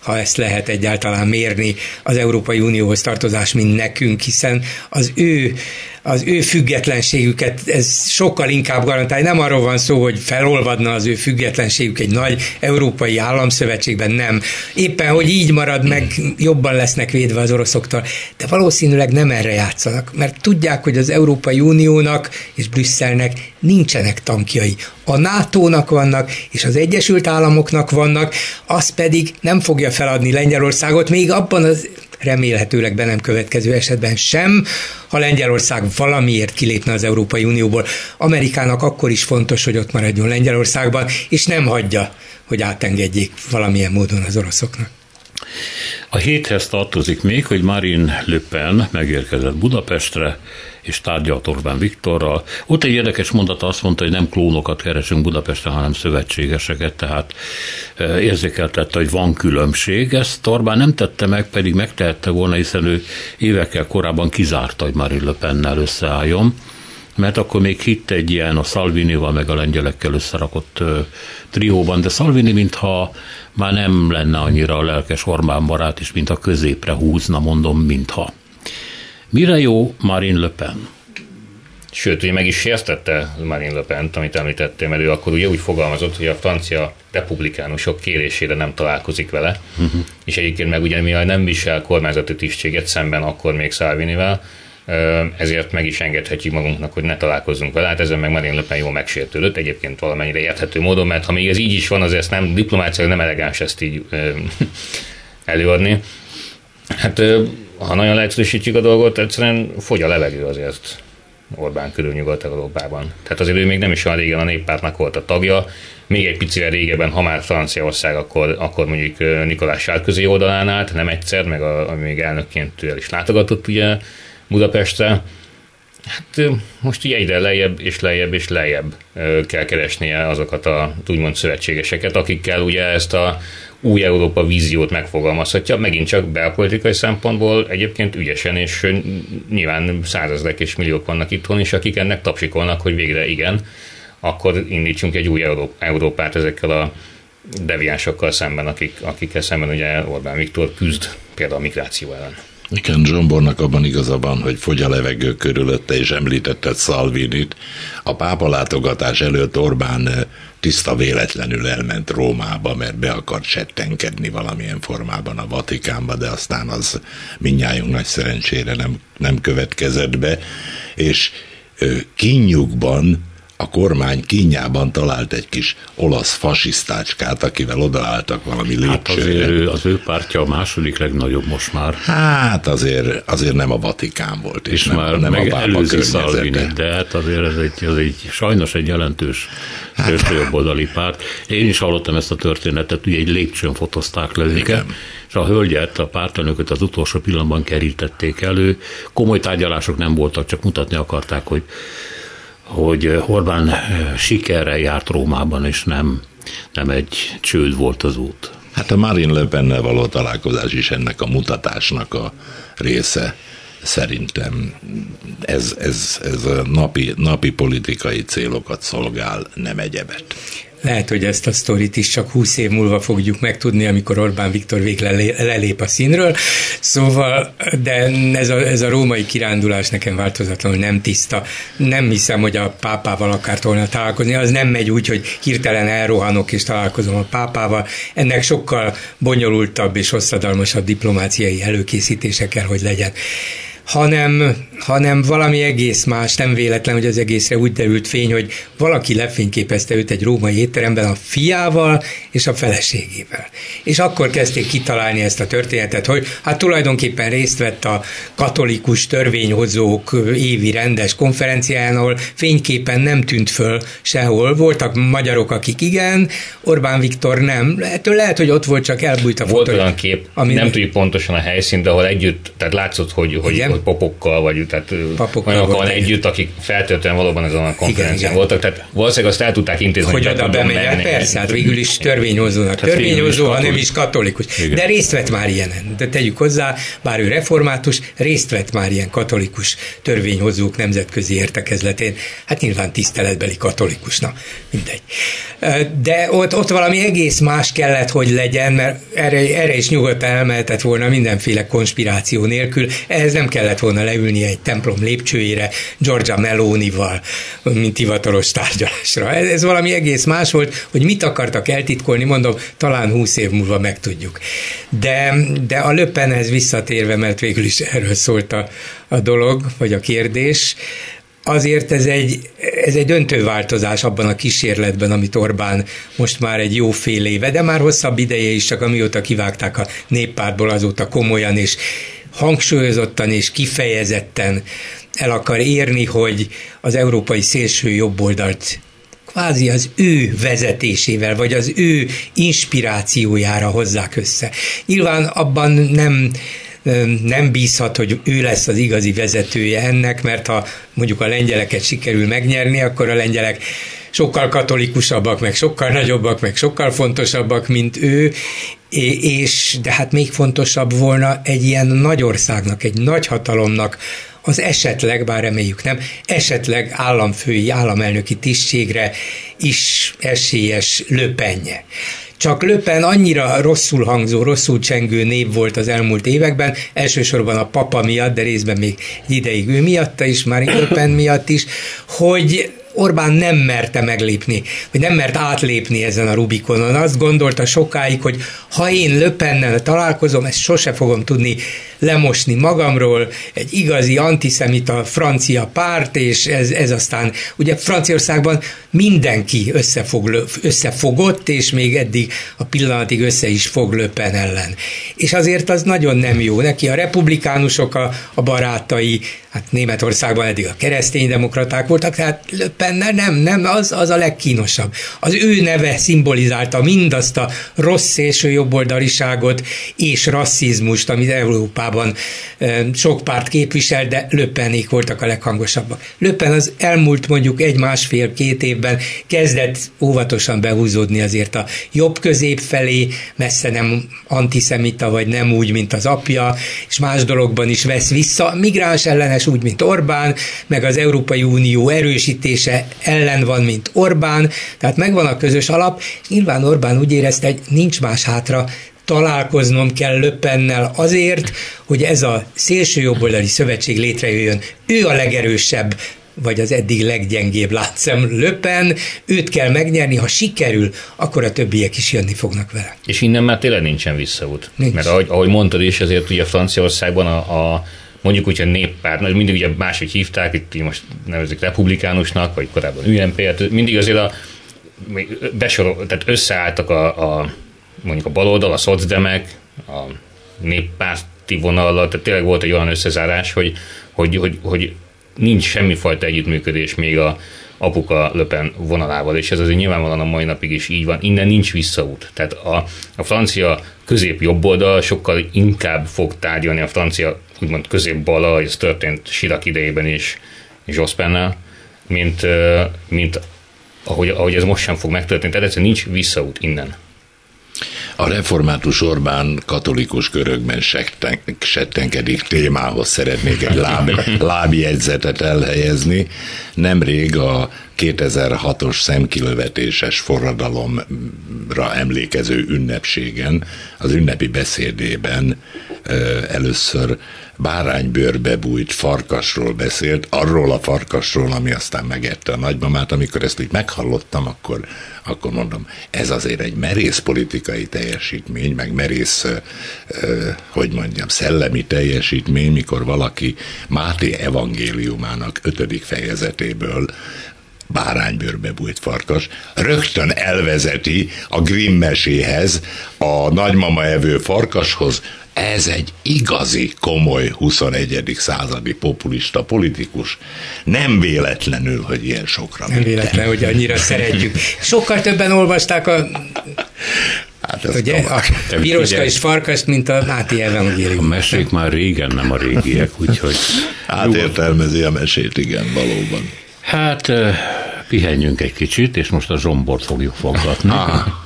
ha ezt lehet egyáltalán mérni, az Európai Unióhoz tartozás, mint nekünk, hiszen az ő függetlenségüket ez sokkal inkább garantálja. Nem arról van szó, hogy felolvadna az ő függetlenségük egy nagy európai államszövetségben, nem. Éppen, hogy így marad meg, jobban lesznek védve az oroszoktól. De valószínűleg nem erre játszanak, mert tudják, hogy az Európai Uniónak és Brüsszelnek nincsenek tankjai. A NATO-nak vannak, és az Egyesült Államoknak vannak, az pedig nem fogja feladni Lengyelországot, még abban az remélhetőleg be nem következő esetben sem, ha Lengyelország valamiért kilépne az Európai Unióból. Amerikának akkor is fontos, hogy ott maradjon Lengyelországban, és nem hagyja, hogy átengedjék valamilyen módon az oroszoknak. A héthez tartozik még, hogy Marine Le Pen megérkezett Budapestre, és tárgyalt Orbán Viktorral. Ott egy érdekes mondata, azt mondta, hogy nem klónokat keresünk Budapesten, hanem szövetségeseket, tehát érzékeltette, hogy van különbség. Ezt Orbán nem tette meg, pedig megtehette volna, hiszen ő évekkel korábban kizárta, hogy Marine Le Pennel összeálljon, mert akkor még hitt egy ilyen a Szalvinival meg a lengyelekkel összerakott trióban, de Szalvini mintha már nem lenne annyira a lelkes Orbán barát, és mintha középre húzna, mondom, mintha. Mire jó Marine Le Pen? Sőt, ugye meg is sértette Marine Le Pent, amit említettem elő, akkor ugye úgy fogalmazott, hogy a francia republikánusok kérésére nem találkozik vele, és egyébként meg ugye mivel nem visel kormányzati tisztséget szemben akkor még Salvinivel, ezért meg is engedhetjük magunknak, hogy ne találkozzunk vele, hát ezen meg Marine Le Pen jól megsértődött, egyébként valamennyire érthető módon, mert ha még ez így is van, azért nem diplomáciára nem elegáns ezt így előadni. Hát ha nagyon leegyszerűsítjük a dolgot, egyszerűen fogy a levegő azért Orbán körül Nyugat-Európában. Tehát azért ő még nem is olyan régen a Néppártnak volt a tagja, még egy picivel régebben, ha már Franciaország, akkor mondjuk Nikolás Sarkozy oldalán állt, nem egyszer, meg még elnökként el is látogatott ugye Budapestre. Hát most így egyre lejjebb és lejjebb és lejjebb kell keresnie azokat a úgymond szövetségeseket, akikkel ugye ezt a új Európa víziót megfogalmazhatja, megint csak belpolitikai szempontból egyébként ügyesen, és nyilván százezrek és milliók vannak itthon is, akik ennek tapsikolnak, hogy végre igen, akkor indítsunk egy új Európát ezekkel a deviánsokkal szemben, akikkel szemben ugye Orbán Viktor küzd például a migráció ellen. Igen, Zsombornak abban igazabban, hogy fogy a levegő körülötte, és említetted Salvinit. A pápa látogatás előtt Orbán tiszta véletlenül elment Rómába, mert be akart settenkedni valamilyen formában a Vatikánba, de aztán az mindnyájunk nagy szerencsére nem következett be, és kínjukban, a kormány kínjában talált egy kis olasz fasisztácskát, akivel odaálltak valami lépcsőre. Hát azért az ő pártja a második legnagyobb most már. Hát azért nem a Vatikán volt, és nem meg a pápa környezete. De hát azért ez egy sajnos egy jelentős jobboldali párt. Én is hallottam ezt a történetet, ugye egy lépcsőn fotozták le őket, és a hölgyet, a pártelnököt az utolsó pillanatban kerítették elő. Komoly tárgyalások nem voltak, csak mutatni akarták, hogy Orbán sikerrel járt Rómában, és nem egy csőd volt az út. Hát a Marine Le Pennel való találkozás is ennek a mutatásnak a része. Szerintem ez a napi politikai célokat szolgál, nem egyebet. Lehet, hogy ezt a sztorit is csak 20 év múlva fogjuk megtudni, amikor Orbán Viktor végre lelép a színről. Szóval, de ez a római kirándulás nekem változatlanul nem tiszta. Nem hiszem, hogy a pápával akart volna találkozni. Az nem megy úgy, hogy hirtelen elrohanok és találkozom a pápával. Ennek sokkal bonyolultabb és hosszadalmasabb diplomáciai előkészítése kell, hogy legyen. Hanem valami egész más, nem véletlen, hogy az egészre úgy derült fény, hogy valaki lefényképezte őt egy római étteremben a fiával és a feleségével. És akkor kezdték kitalálni ezt a történetet, hogy hát tulajdonképpen részt vett a katolikus törvényhozók évi rendes konferencián, ahol fényképen nem tűnt föl sehol. Voltak magyarok, akik igen, Orbán Viktor nem. Lehet, hogy ott volt, csak elbújt a fotója. Volt olyan kép, nem tudjuk pontosan a helyszín, de ahol együtt, tehát látszott, hogy papokkal vagy, tehát olyanokkal együtt, akik feltöltően valóban ezen a konferencián voltak, tehát valószínűleg azt el tudták intézni, hogy oda bemegy. Persze, hát végül is törvényhozónak. Törvényhozó, hanem is katolikus. Igen. De részt vett már ilyenen. De tegyük hozzá, bár ő református, részt vett már ilyen katolikus törvényhozók nemzetközi értekezletén. Hát nyilván tiszteletbeli katolikusnak. Mindegy. De ott valami egész más kellett, hogy legyen, mert erre is nyugodtan elmehetett volna mindenféle konspiráció nélkül. Ez nem kellett volna leülni egy templom lépcsőjére Giorgia Melonival, mint hivatalos tárgyalásra. Ez valami egész más volt, hogy mit akartak eltitkolni, mondom, talán 20 év múlva megtudjuk. De a Le Penhez visszatérve, mert végül is erről szólt a dolog, vagy a kérdés, azért ez egy döntő változás abban a kísérletben, amit Orbán most már egy jó fél éve, de már hosszabb ideje is, csak amióta kivágták a néppártból, azóta komolyan és hangsúlyozottan és kifejezetten el akar érni, hogy az európai szélső jobboldalt kvázi az ő vezetésével, vagy az ő inspirációjára hozzák össze. Nyilván abban nem bízhat, hogy ő lesz az igazi vezetője ennek, mert ha mondjuk a lengyeleket sikerül megnyerni, akkor a lengyelek sokkal katolikusabbak, meg sokkal nagyobbak, meg sokkal fontosabbak, mint ő, de hát még fontosabb volna egy ilyen nagy országnak, egy nagy hatalomnak az esetleg, bár reméljük nem, esetleg államfői, államelnöki tisztségre is esélyes Le Penje. Csak Le Pen annyira rosszul hangzó, rosszul csengő név volt az elmúlt években, elsősorban a papa miatt, de részben még ideig ő miatta is, Marine Le Pen miatt is, hogy Orbán nem merte meglépni, vagy nem mert átlépni ezen a Rubikonon. Azt gondolta sokáig, hogy ha én Le Pennel találkozom, ezt sose fogom tudni lemosni magamról, egy igazi antiszemita francia párt, és ez aztán, ugye Franciaországban mindenki összefogott, és még eddig a pillanatig össze is fog Le Pen ellen. És azért az nagyon nem jó. Neki a republikánusok a barátai, hát Németországban eddig a kereszténydemokraták voltak, tehát Le Pennel nem, az a legkínosabb. Az ő neve szimbolizálta mindazt a rossz szélső jobboldaliságot és rasszizmust, amit Európában sok párt képvisel, de Le Penék voltak a leghangosabbak. Le Pen az elmúlt mondjuk 1,5-2 évben kezdett óvatosan behúzódni azért a jobb közép felé, messze nem antiszemita, vagy nem úgy, mint az apja, és más dologban is vesz vissza, migráns ellenes úgy, mint Orbán, meg az Európai Unió erősítése ellen van, mint Orbán, tehát megvan a közös alap, és nyilván Orbán úgy érezte, hogy nincs más hátra, találkoznom kell Le Pennel azért, hogy ez a szélsőjobboldali szövetség létrejöjjön. Ő a legerősebb, vagy az eddig leggyengébb látszem Le Pen, őt kell megnyerni, ha sikerül, akkor a többiek is jönni fognak vele. És innen már tényleg nincsen visszaút. Nincs. Mert ahogy mondtad is, azért ugye Franciaországban a mondjuk úgy, a néppárt, mindig ugye máshogy hívták, itt most nevezik republikánusnak, vagy korábban UMP-t, mindig azért tehát összeálltak mondjuk a baloldal, a szocdemek, a néppárti vonallal, tehát tényleg volt egy olyan összezárás, hogy nincs semmifajta együttműködés még a apuka Le Pen vonalával, és ez azért nyilvánvalóan a mai napig is így van. Innen nincs visszaút. Tehát a francia közép-jobboldal sokkal inkább fog tárgyalni a francia úgymond közép-bala, ez történt Chirac idejében is, és Jospinnal, mint ahogy ez most sem fog megtörténni. Tehát egyszerűen nincs visszaút innen. A református Orbán katolikus körökben settenkedik témához szeretnék egy lábjegyzetet elhelyezni. Nemrég a 2006-os szemkilövetéses forradalomra emlékező ünnepségen, az ünnepi beszédében először báránybőrbe bújt farkasról beszélt, arról a farkasról, ami aztán megette a nagymamát. Amikor ezt így meghallottam, akkor mondom, ez azért egy merész politikai teljesítmény, meg merész, szellemi teljesítmény, mikor valaki Máté evangéliumának 5. fejezetéből báránybőrbe bújt farkas, rögtön elvezeti a Grimm meséhez, a nagymama evő farkashoz. Ez egy igazi, komoly 21. századi populista politikus. Nem véletlenül, hogy ilyen sokra minden. Nem véletlen, hogy annyira szeretjük. Sokkal többen olvasták a piroska és farkast, mint a Máté evangélium. A mesék már régen nem a régiek, úgyhogy... Átértelmezi a mesét, igen, valóban. Pihenjünk egy kicsit, és most a Zombort fogjuk foggatni.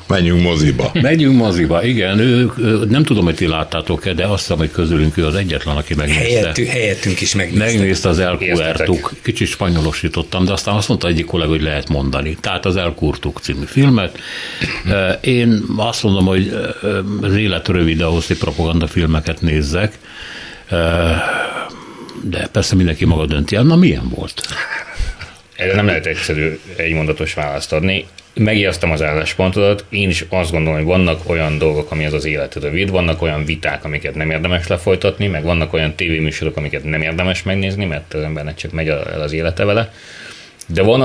Menjünk moziba, igen. Ő, nem tudom, hogy ti láttátok-e, de azt hiszem, hogy közülünk ő az egyetlen, aki megnézte. Helyettünk is megnézte az Elkurtuk. Kicsit spanyolosítottam, de aztán azt mondta egyik kollega, hogy lehet mondani. Tehát az Elkurtuk című filmet. Én azt mondom, hogy az élet rövid ahhoz, hogy propagandafilmeket nézzek, de persze mindenki maga dönti el. Na, milyen volt? Erre nem lehet egyszerű egymondatos választ adni. Megijesztem az álláspontodat, én is azt gondolom, hogy vannak olyan dolgok, ami az élet rövid, vannak olyan viták, amiket nem érdemes lefolytatni, meg vannak olyan tévéműsorok, amiket nem érdemes megnézni, mert az embernek csak megy el az élete vele. De van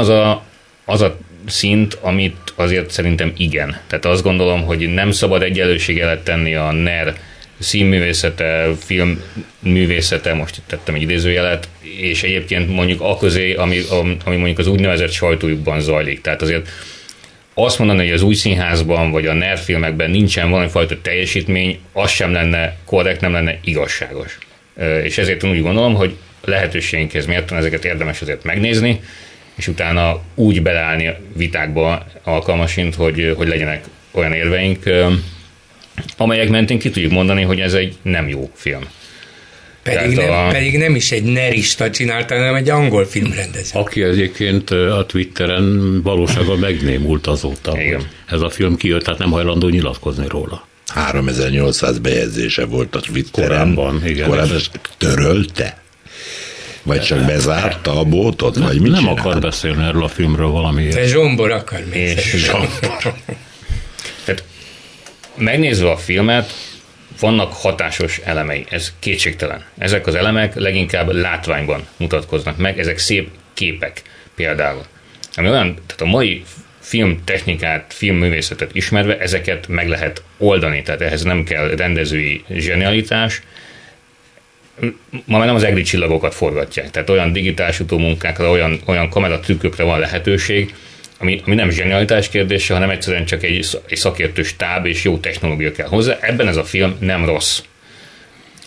az a szint, amit azért szerintem igen. Tehát azt gondolom, hogy nem szabad egyenlőséget tenni a NER színművészete, filmművészete, most itt tettem egy idézőjelet, és egyébként mondjuk aközé, ami mondjuk az úgynevezett sajtójukban zajlik. Tehát azért azt mondani, hogy az Új Színházban vagy a NER filmekben nincsen valamifajta teljesítmény, az sem lenne korrekt, nem lenne igazságos. És ezért úgy gondolom, hogy lehetőségünkhez mérten ezeket érdemes azért megnézni, és utána úgy beleállni vitákba alkalmasint, hogy legyenek olyan érveink, amelyek mentén ki tudjuk mondani, hogy ez egy nem jó film. Pedig nem is egy nerista csinálta, hanem egy angol filmrendező. Aki egyébként a Twitteren valóságban megnémult azóta, hogy ez a film kijött, tehát nem hajlandó nyilatkozni róla. 3800 bejegyzése volt a Twitteren. Korábban törölte? Vagy csak bezárta a bótot? Vagy mit csinál? Nem akar beszélni erről a filmről valamiért. De Zsombor akar még. Megnézve a filmet, vannak hatásos elemei, ez kétségtelen. Ezek az elemek leginkább látványban mutatkoznak meg, ezek szép képek például. Ami olyan, tehát a mai filmtechnikát, filmművészetet ismerve ezeket meg lehet oldani, tehát ehhez nem kell rendezői zsenialitás. Ma már nem az egri csillagokat forgatják, tehát olyan digitális utómunkákra, olyan kameratrükkökre van lehetőség, ami nem zsenialitás kérdése, hanem egyszerűen csak egy szakértő stáb és jó technológia kell hozzá. Ebben ez a film nem rossz.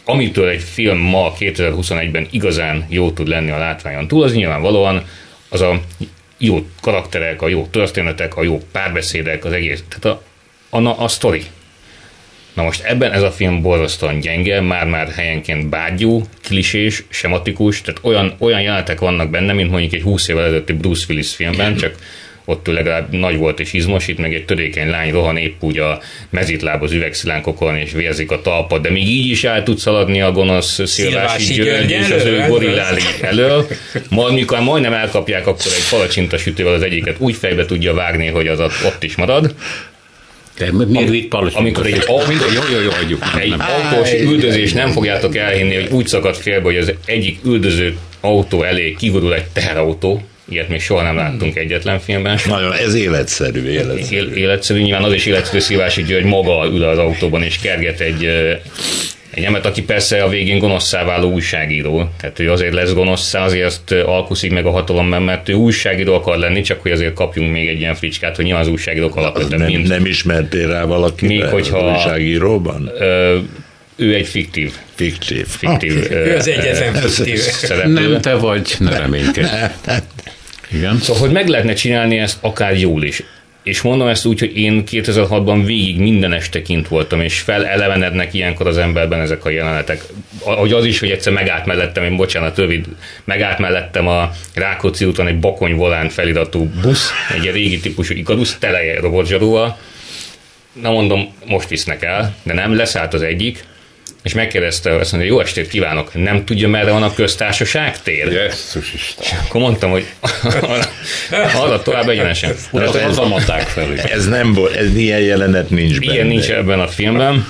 Amitől egy film ma 2021-ben igazán jó tud lenni a látványon túl, az nyilvánvalóan az a jó karakterek, a jó történetek, a jó párbeszédek, az egész, tehát a sztori. Na most ebben ez a film borzasztóan gyenge, már helyenként bágyú, klisés, sematikus, tehát olyan jelenetek vannak benne, mint mondjuk egy 20 évvel ezelőtti Bruce Willis filmben, csak ott legalább nagy volt és izmos, itt meg egy törékeny lány rohan épp úgy a mezitláb az üvegszilánkokon, és vérzik a talpad, de még így is el tud szaladni a gonosz Szilvási György és az ő gorilláli elől. Majd mikor majdnem elkapják, akkor egy palacsintasütővel az egyiket úgy fejbe tudja vágni, hogy az ott is marad. Amikor egy autós üldözés, nem fogjátok elhinni, hogy úgy szakadt félbe, hogy az egyik üldöző autó elé kigurul egy teherautó. Ilyet még soha nem láttunk egyetlen filmben. Nagyon, ez életszerű. Életszerű, nyilván az is életszerű Szilvási György, hogy maga ül az autóban és kerget egy embert, aki persze a végén gonoszszá váló újságíró. Tehát ő azért lesz gonoszszá, azért azt alkuszik meg a hatalomban, mert ő újságíró akar lenni, csak hogy azért kapjunk még egy ilyen fricskát, hogy nyilván az újságírók alapvetően nem ismertél rá valakit még, hogyha újságíróban? Ő egy fiktív. Ő az egyetlen fiktív szereplő. Nem te vagy, ne reménykedj. Igen. Szóval, hogy meg lehetne csinálni ezt akár jól is. És mondom ezt úgy, hogy én 2006-ban végig minden este kint voltam, és felelevenednek ilyenkor az emberben ezek a jelenetek. Ahogy az is, hogy egyszer megállt mellettem, én bocsánat, rövid, megállt mellettem a Rákóczi úton egy Bakony volán feliratú busz, egy régi típusú Ikarus, tele robotzsarúval. Na mondom, most visznek el, de nem, leszállt az egyik, és megkérdezte, azt mondja, jó estét kívánok, nem tudja, merre van a köztársaság tér? Jesszus Isten. És akkor mondtam, hogy halad tovább egyenesen. Ez, ez nem volt, ez ilyen jelenet nincs benne. Ilyen nincs ebben a filmben.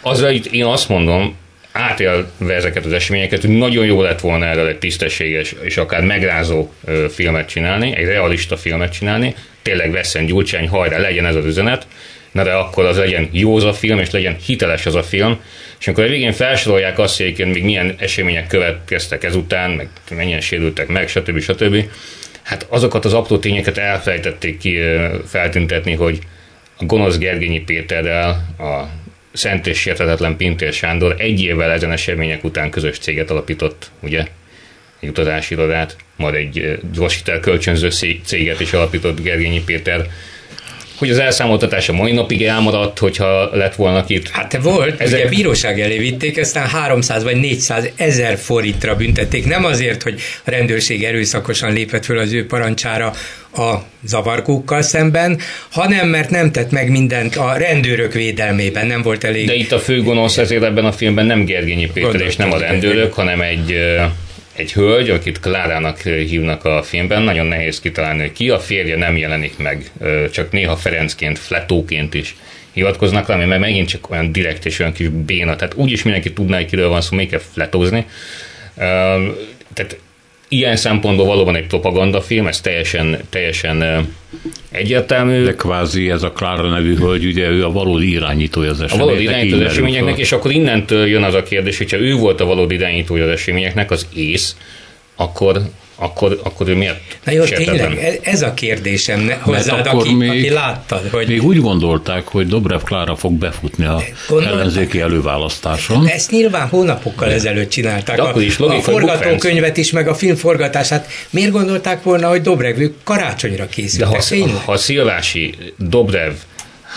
Azzal itt én azt mondom, átélve ezeket az eseményeket, hogy nagyon jó lett volna erről egy tisztességes és akár megrázó filmet csinálni, egy realista filmet csinálni, tényleg Vesszen Gyurcsány, hajrá, legyen ez az üzenet, na de akkor az legyen jó az a film, és legyen hiteles az a film, és amikor a végén felsorolják azt, hogy egyébként még milyen események következtek ezután, meg mennyien sérültek meg, stb. Stb. Hát azokat az apró tényeket elfelejtették ki feltüntetni, hogy a gonosz Gergényi Péterrel, a szent és sérthetetlen Pintér Sándor egy évvel ezen események után közös céget alapított, ugye? Egy utazási irodát, majd egy gyorsítel kölcsönző céget is alapított Gergényi Péter, hogy az elszámoltatás a mai napig elmaradt, hogyha lett volna itt. Hát volt, ezek... ugye bíróság elé vitték, aztán 300 vagy 400 ezer forintra büntették, nem azért, hogy a rendőrség erőszakosan lépett föl az ő parancsára a zavarkókkal szemben, hanem mert nem tett meg mindent a rendőrök védelmében, nem volt elég. De itt a fő gonosz ezért ebben a filmben nem Gergényi Péter Gondol, és nem a rendőrök, hanem egy hölgy, akit Klárának hívnak a filmben, nagyon nehéz kitalálni ki, a férje nem jelenik meg, csak néha Ferencként, Fletóként is hivatkoznak rá, mert megint csak olyan direkt és olyan kis béna, tehát úgyis mindenki tudná, hogy kiről van szó, még kell fletózni. Tehát ilyen szempontból valóban egy propagandafilm, ez teljesen egyértelmű. De kvázi ez a Klára nevű hölgy, ugye ő a valódi irányítója az eseményeknek. A valódi irányítója az eseményeknek, és akkor innentől jön az a kérdés, hogyha ő volt a valódi irányítója az eseményeknek, az ész, akkor ő miért? Na jó, tényleg, ez a kérdésem hozzád, aki láttad. Hogy... Még úgy gondolták, hogy Dobrev Klára fog befutni a ellenzéki előválasztáson. Ezt nyilván hónapokkal ezelőtt csinálták. A forgatókönyvet is, meg a film forgatását. Miért gondolták volna, hogy Dobrev ők karácsonyra készültek? De ha Szilvási, Dobrev,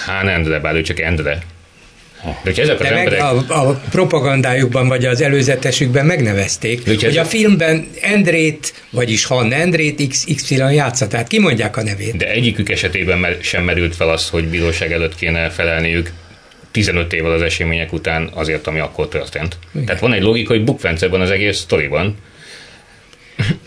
hány Endre, bár ő csak Endre. De emberek... a propagandájukban, vagy az előzetesükben megnevezték, hogy a filmben Endrét, vagyis Hanna Endrét XY játsza, tehát kimondják a nevét. De egyikük esetében sem merült fel az, hogy bíróság előtt kéne felelniük 15 évvel az események után azért, ami akkor történt. Igen. Tehát van egy logika, hogy bukfenceban az egész sztoriban.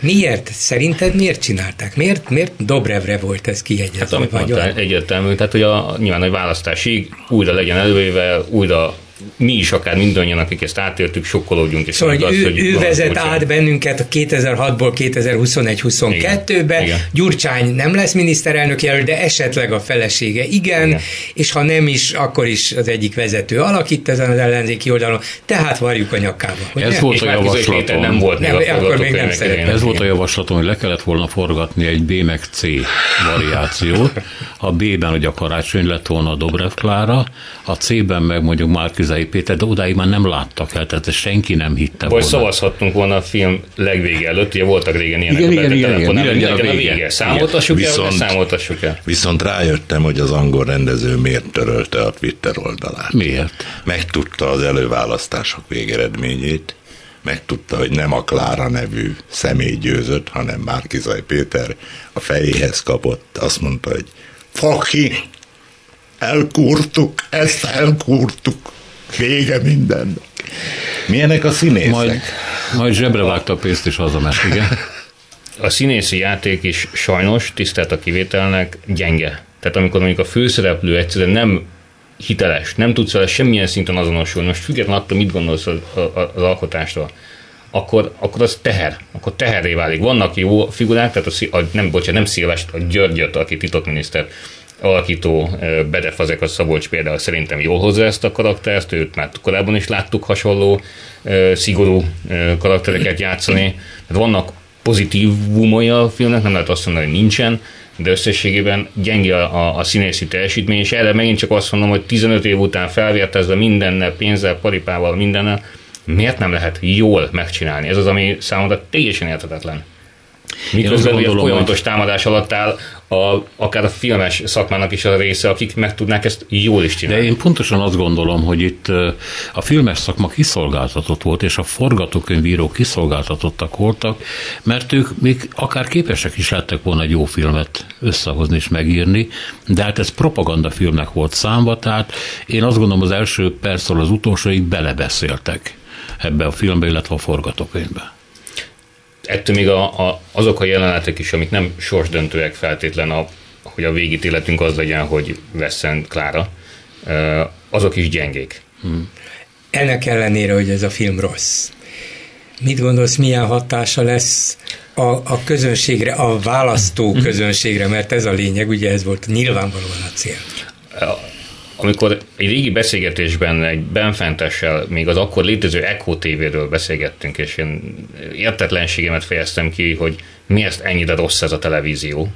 Miért? Szerinted miért csinálták? Miért Dobrevre volt ez kiegyezve? Hát egyértelmű, tehát hogy nyilván a választásig újra legyen elővéve, újra mi is akár mindannyian, akik ezt átértük, sokkolódjunk. És szóval, hogy ő vezet át bennünket a 2006-ból 2021-22-be, igen. Gyurcsány nem lesz miniszterelnök jelölt, de esetleg a felesége igen, és ha nem is, akkor is az egyik vezető alakít ezen az ellenzéki oldalon, tehát varjuk a nyakába. Ez volt a javaslatom. Ez volt a javaslatom, hogy le kellett volna forgatni egy B meg C variációt. A B-ben ugye a Karácsony lett volna a Dobrev Klára, a C-ben meg mondjuk Márki-Zay Péter, de odáig már nem láttak el, tehát senki nem hitte volna. Vagy szavazhattunk volna a film legvége előtt, ugye voltak régen ilyenek. Igen, számoltassuk el. Viszont rájöttem, hogy az angol rendező miért törölte a Twitter oldalát. Miért? Megtudta az előválasztások végeredményét, megtudta, hogy nem a Klára nevű személy győzött, hanem Márki-Zay Péter a fejéhez kapott, azt mondta, hogy faki, elkúrtuk, ezt elkúrtuk. Vége minden. Milyenek a színészek? Majd zsebre vágta a pénzt és hazament, igen. A színészi játék is sajnos, tisztelt a kivételnek, gyenge. Tehát amikor mondjuk a főszereplő egyszerűen nem hiteles, nem tudsz vele semmilyen szinten azonosulni, most függetlenül attól, mit gondolsz az alkotásról, akkor az teher, akkor teherré válik. Vannak jó figurák, tehát nem Szilvást, a Györgyöt, aki titokminiszter, alakító Bedefazekaz Szabolcs például szerintem jól hozza ezt a karaktert, őt már korábban is láttuk hasonló szigorú karaktereket játszani. Tehát vannak pozitívumai a filmnek, nem lehet azt mondani, hogy nincsen, de összességében gyenge a színészi teljesítmény, és erre megint csak azt mondom, hogy 15 év után felvértezve mindennel, pénzzel, paripával, mindennel, miért nem lehet jól megcsinálni? Ez az, ami számomra teljesen érthetetlen. Miközben ugye folyamatos támadás alatt áll akár a filmes szakmának is a része, akik meg tudnák ezt jól is csinálni. De én pontosan azt gondolom, hogy itt a filmes szakma kiszolgáltatott volt, és a forgatókönyvírók kiszolgáltatottak voltak, mert ők még akár képesek is lettek volna egy jó filmet összehozni és megírni, de hát ez propagandafilmnek volt számva, tehát én azt gondolom, az első perctől az utolsóig belebeszéltek ebbe a filmbe, illetve a forgatókönyvbe. Ettől még azok a jelenetek is, amik nem sorsdöntőek feltétlen, hogy a végítéletünk az legyen, hogy vesszen Klára, azok is gyengék. Ennek ellenére, hogy ez a film rossz. Mit gondolsz, milyen hatása lesz a közönségre, a választó közönségre, mert ez a lényeg, ugye ez volt nyilvánvalóan a cél. Amikor egy régi beszélgetésben egy Ben Fentessel még az akkor létező Echo TV-ről beszélgettünk, és én értetlenségemet fejeztem ki, hogy mi ezt ennyire rossz ez a televízió,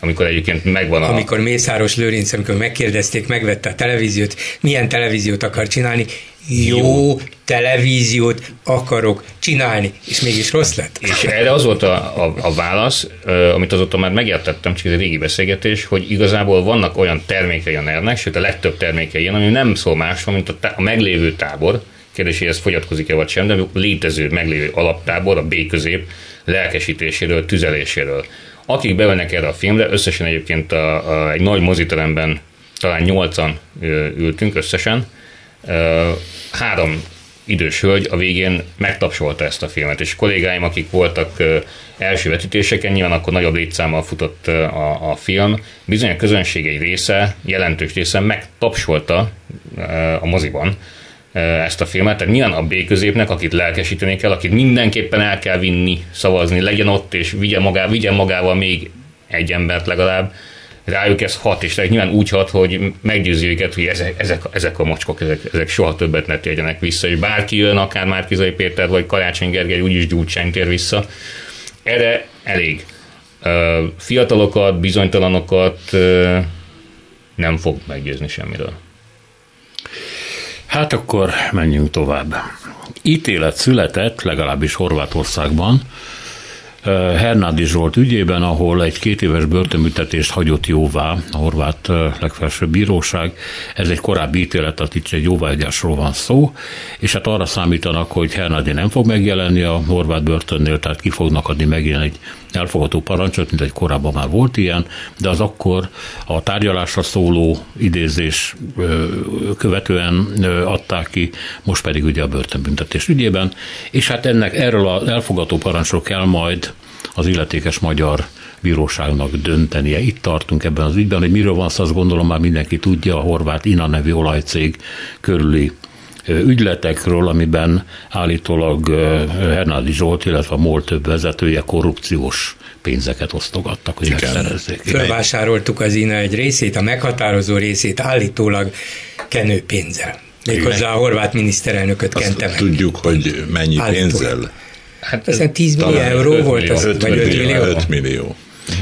amikor egyébként megvan a... Amikor Mészáros Lőrinc, amikor megkérdezték, megvette a televíziót, milyen televíziót akar csinálni, jó televíziót akarok csinálni, és mégis rossz lett. És erre az volt a válasz, amit azóta már megértettem, csak ez egy régi beszélgetés, hogy igazából vannak olyan termékei a NER-nek, sőt a legtöbb termékei ilyen, ami nem szól másról, mint a meglévő tábor, kérdéséhez fogyatkozik-e vagy sem, de létező, meglévő alaptábor, a B-közép lelkesítéséről, tüzeléséről. Akik bevennek erre a filmre, összesen egyébként egy nagy moziteremben talán 8-an ültünk összesen, 3 idős hölgy a végén megtapsolta ezt a filmet, és kollégáim, akik voltak első vetítéseken, nyilván akkor nagyobb létszámmal futott a film, bizony a közönség egy része, jelentős része megtapsolta a moziban ezt a filmet, tehát nyilván a B-középnek, akit lelkesíteni kell, akit mindenképpen el kell vinni, szavazni, legyen ott, és vigyen magával még egy embert legalább, rájuk ez hat, és nyilván úgy hat, hogy meggyőzi őket, hogy ezek a mocskok, ezek soha többet ne térjenek vissza, és bárki jön, akár Márki-Zay Péter, vagy Karácsony Gergely, úgyis Gyurcsány tér vissza. Erre elég. Fiatalokat, bizonytalanokat nem fog meggyőzni semmiről. Hát akkor menjünk tovább. Ítélet született, legalábbis Horvátországban, Hernádi Zsolt ügyében, ahol egy 2 éves börtönbüntetést hagyott jóvá a horvát legfelsőbb bíróság. Ez egy korábbi ítélet, tehát itt egy jóváhagyásról van szó, és hát arra számítanak, hogy Hernádi nem fog megjelenni a horvát börtönnél, tehát ki fognak adni megint egy elfogadó parancsot, mint egy korábban már volt ilyen, de az akkor a tárgyalásra szóló idézés követően adták ki, most pedig ugye a börtönbüntetés ügyében, és hát erről az elfogadó parancsról kell majd az illetékes magyar bíróságnak döntenie. Itt tartunk ebben az ügyben, hogy miről van szó, azt gondolom már mindenki tudja, a horvát INA nevű olajcég körüli ügyletekről, amiben állítólag Hernádi Zsolt, illetve a MOL több vezetője korrupciós pénzeket osztogattak, hogy megszerezzék. Fölvásároltuk az INA egy részét, a meghatározó részét állítólag kenőpénzzel. Méghozzá a horvát miniszterelnököt kente meg. Tudjuk, hogy mennyi pénzzel? Hát ezen 10 millió euró volt, az, vagy 5 millió? 5 millió.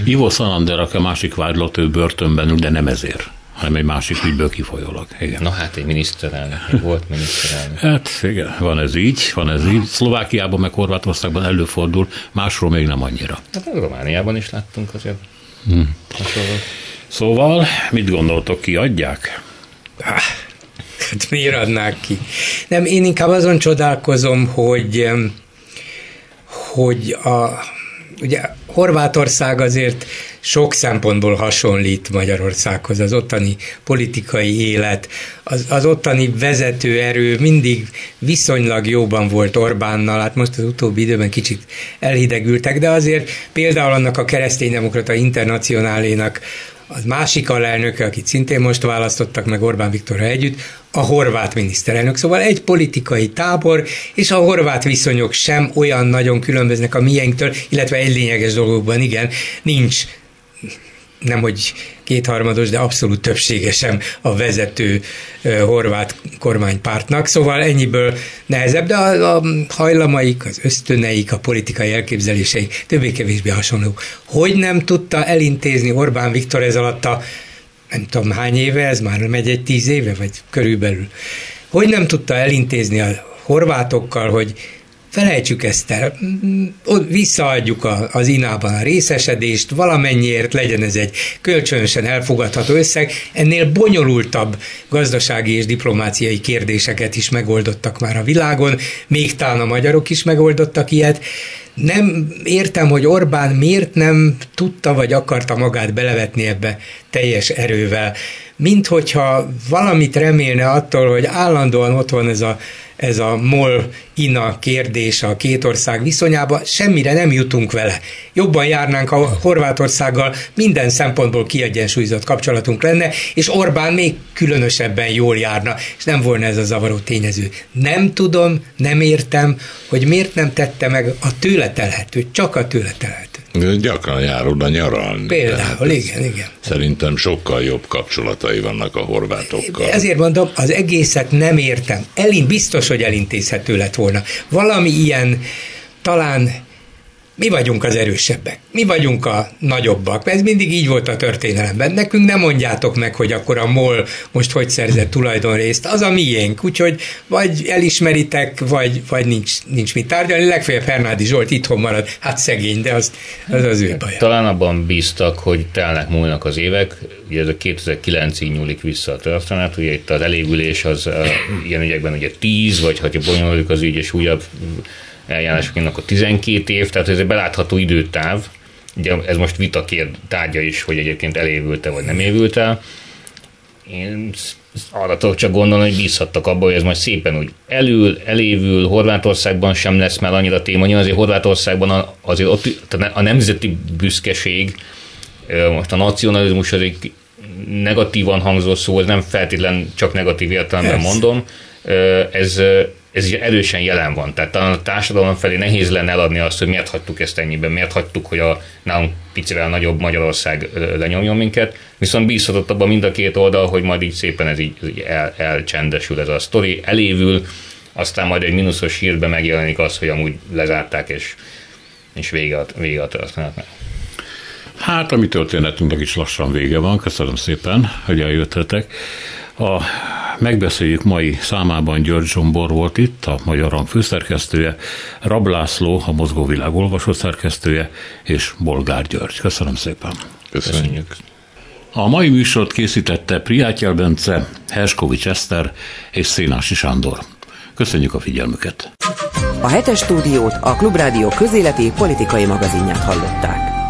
Ivo Sanader, aki a másik vádlott, ő börtönben ül, de nem ezért, hanem egy másik ügyből kifolyólag. Igen. Na hát egy miniszterelnök, volt miniszterelnök. Hát igen, van ez így. Szlovákiában meg Horvátországban előfordul, másról még nem annyira. Hát Romániában is láttunk azért. Szóval, mit gondoltok, kiadják? Hát miért adnák ki? Nem, én inkább azon csodálkozom, hogy ugye Horvátország azért sok szempontból hasonlít Magyarországhoz, az ottani politikai élet, az ottani vezetőerő mindig viszonylag jóban volt Orbánnal, hát most az utóbbi időben kicsit elhidegültek, de azért például annak a kereszténydemokrata internacionálénak az másik alelnöke, akit szintén most választottak meg Orbán Viktorra együtt, a horvát miniszterelnök. Szóval egy politikai tábor, és a horvát viszonyok sem olyan nagyon különböznek a miénktől, illetve egy lényeges dolgokban igen, nincs, nemhogy kétharmados, de abszolút többsége sem a vezető horvát kormánypártnak. Szóval ennyiből nehezebb, de a hajlamaik, az ösztöneik, a politikai elképzeléseik többé-kevésbé hasonlók. Hogy nem tudta elintézni Orbán Viktor ez alatt a nem tudom hány éve, ez már megy egy 10 éve, vagy körülbelül. Hogy nem tudta elintézni a horvátokkal, hogy Felejtsük ezt el, visszaadjuk az INA-ban a részesedést, valamennyiért legyen ez egy kölcsönösen elfogadható összeg. Ennél bonyolultabb gazdasági és diplomáciai kérdéseket is megoldottak már a világon, még talán a magyarok is megoldottak ilyet. Nem értem, hogy Orbán miért nem tudta vagy akarta magát belevetni ebbe teljes erővel. Minthogyha valamit remélne attól, hogy állandóan ott van ez a MOL-INA kérdés a két ország viszonyában, semmire nem jutunk vele. Jobban járnánk a Horvátországgal, minden szempontból kiegyensúlyozott kapcsolatunk lenne, és Orbán még különösebben jól járna, és nem volna ez a zavaró tényező. Nem tudom, nem értem, hogy miért nem tette meg a tőle telhetőt, csak a tőle telhetőt. Gyakran jár oda nyaralni. Például, igen. Szerintem sokkal jobb kapcsolatai vannak a horvátokkal. Ezért mondom, az egészet nem értem. Biztos, hogy elintézhető lett volna. Valami ilyen, talán mi vagyunk az erősebbek, mi vagyunk a nagyobbak. Ez mindig így volt a történelemben. Nekünk nem mondjátok meg, hogy akkor a MOL most hogy szerzett tulajdonrészt, az a miénk. Úgyhogy vagy elismeritek, vagy nincs mit tárgyalni. Legfeljebb Hernádi Zsolt itthon marad. Hát szegény, de az ő baja. Talán abban bíztak, hogy telnek múlnak az évek. Ugye ez a 2009-ig nyúlik vissza a történet. Ugye itt az elévülés az ilyen ügyekben ugye 10, vagy ha bonyoluljuk az ügy, és újabb eljárásoknak akkor 12 év, tehát ez egy belátható időtáv. Ugye ez most vitakért tárgya is, hogy egyébként elévült-e vagy nem évült el. Én arra tudok csak gondolni, hogy bízhattak abban, hogy ez majd szépen úgy elévül, Horvátországban sem lesz már annyira téma, azért Horvátországban azért ott, a nemzeti büszkeség, most a nacionalizmus az egy negatívan hangzó szó, ez nem feltétlen csak negatív értelemben mondom, ez is erősen jelen van. Tehát talán a társadalom felé nehéz lenne eladni azt, hogy miért hagytuk ezt ennyiben, miért hagytuk, hogy a nálunk picivel nagyobb Magyarország lenyomjon minket. Viszont bízhatott abban mind a két oldal, hogy majd így szépen ez így elcsendesül ez a sztori, elévül, aztán majd egy mínuszos hírben megjelenik az, hogy amúgy lezárták, és vége a történetnek. Hát a mi történetünknek is lassan vége van. Köszönöm szépen, hogy eljöttetek. A Megbeszéljük mai számában György Zombor volt itt, a Magyar Hang főszerkesztője, Rab László, a Mozgó Világ olvasó szerkesztője, és Bolgár György. Köszönöm szépen. Köszönjük. A mai műsort készítette Priátyel Bence, Herskovics Eszter és Szénási Sándor. Köszönjük a figyelmüket. A Hetes Stúdiót, a Klubrádió közéleti politikai magazinját hallották.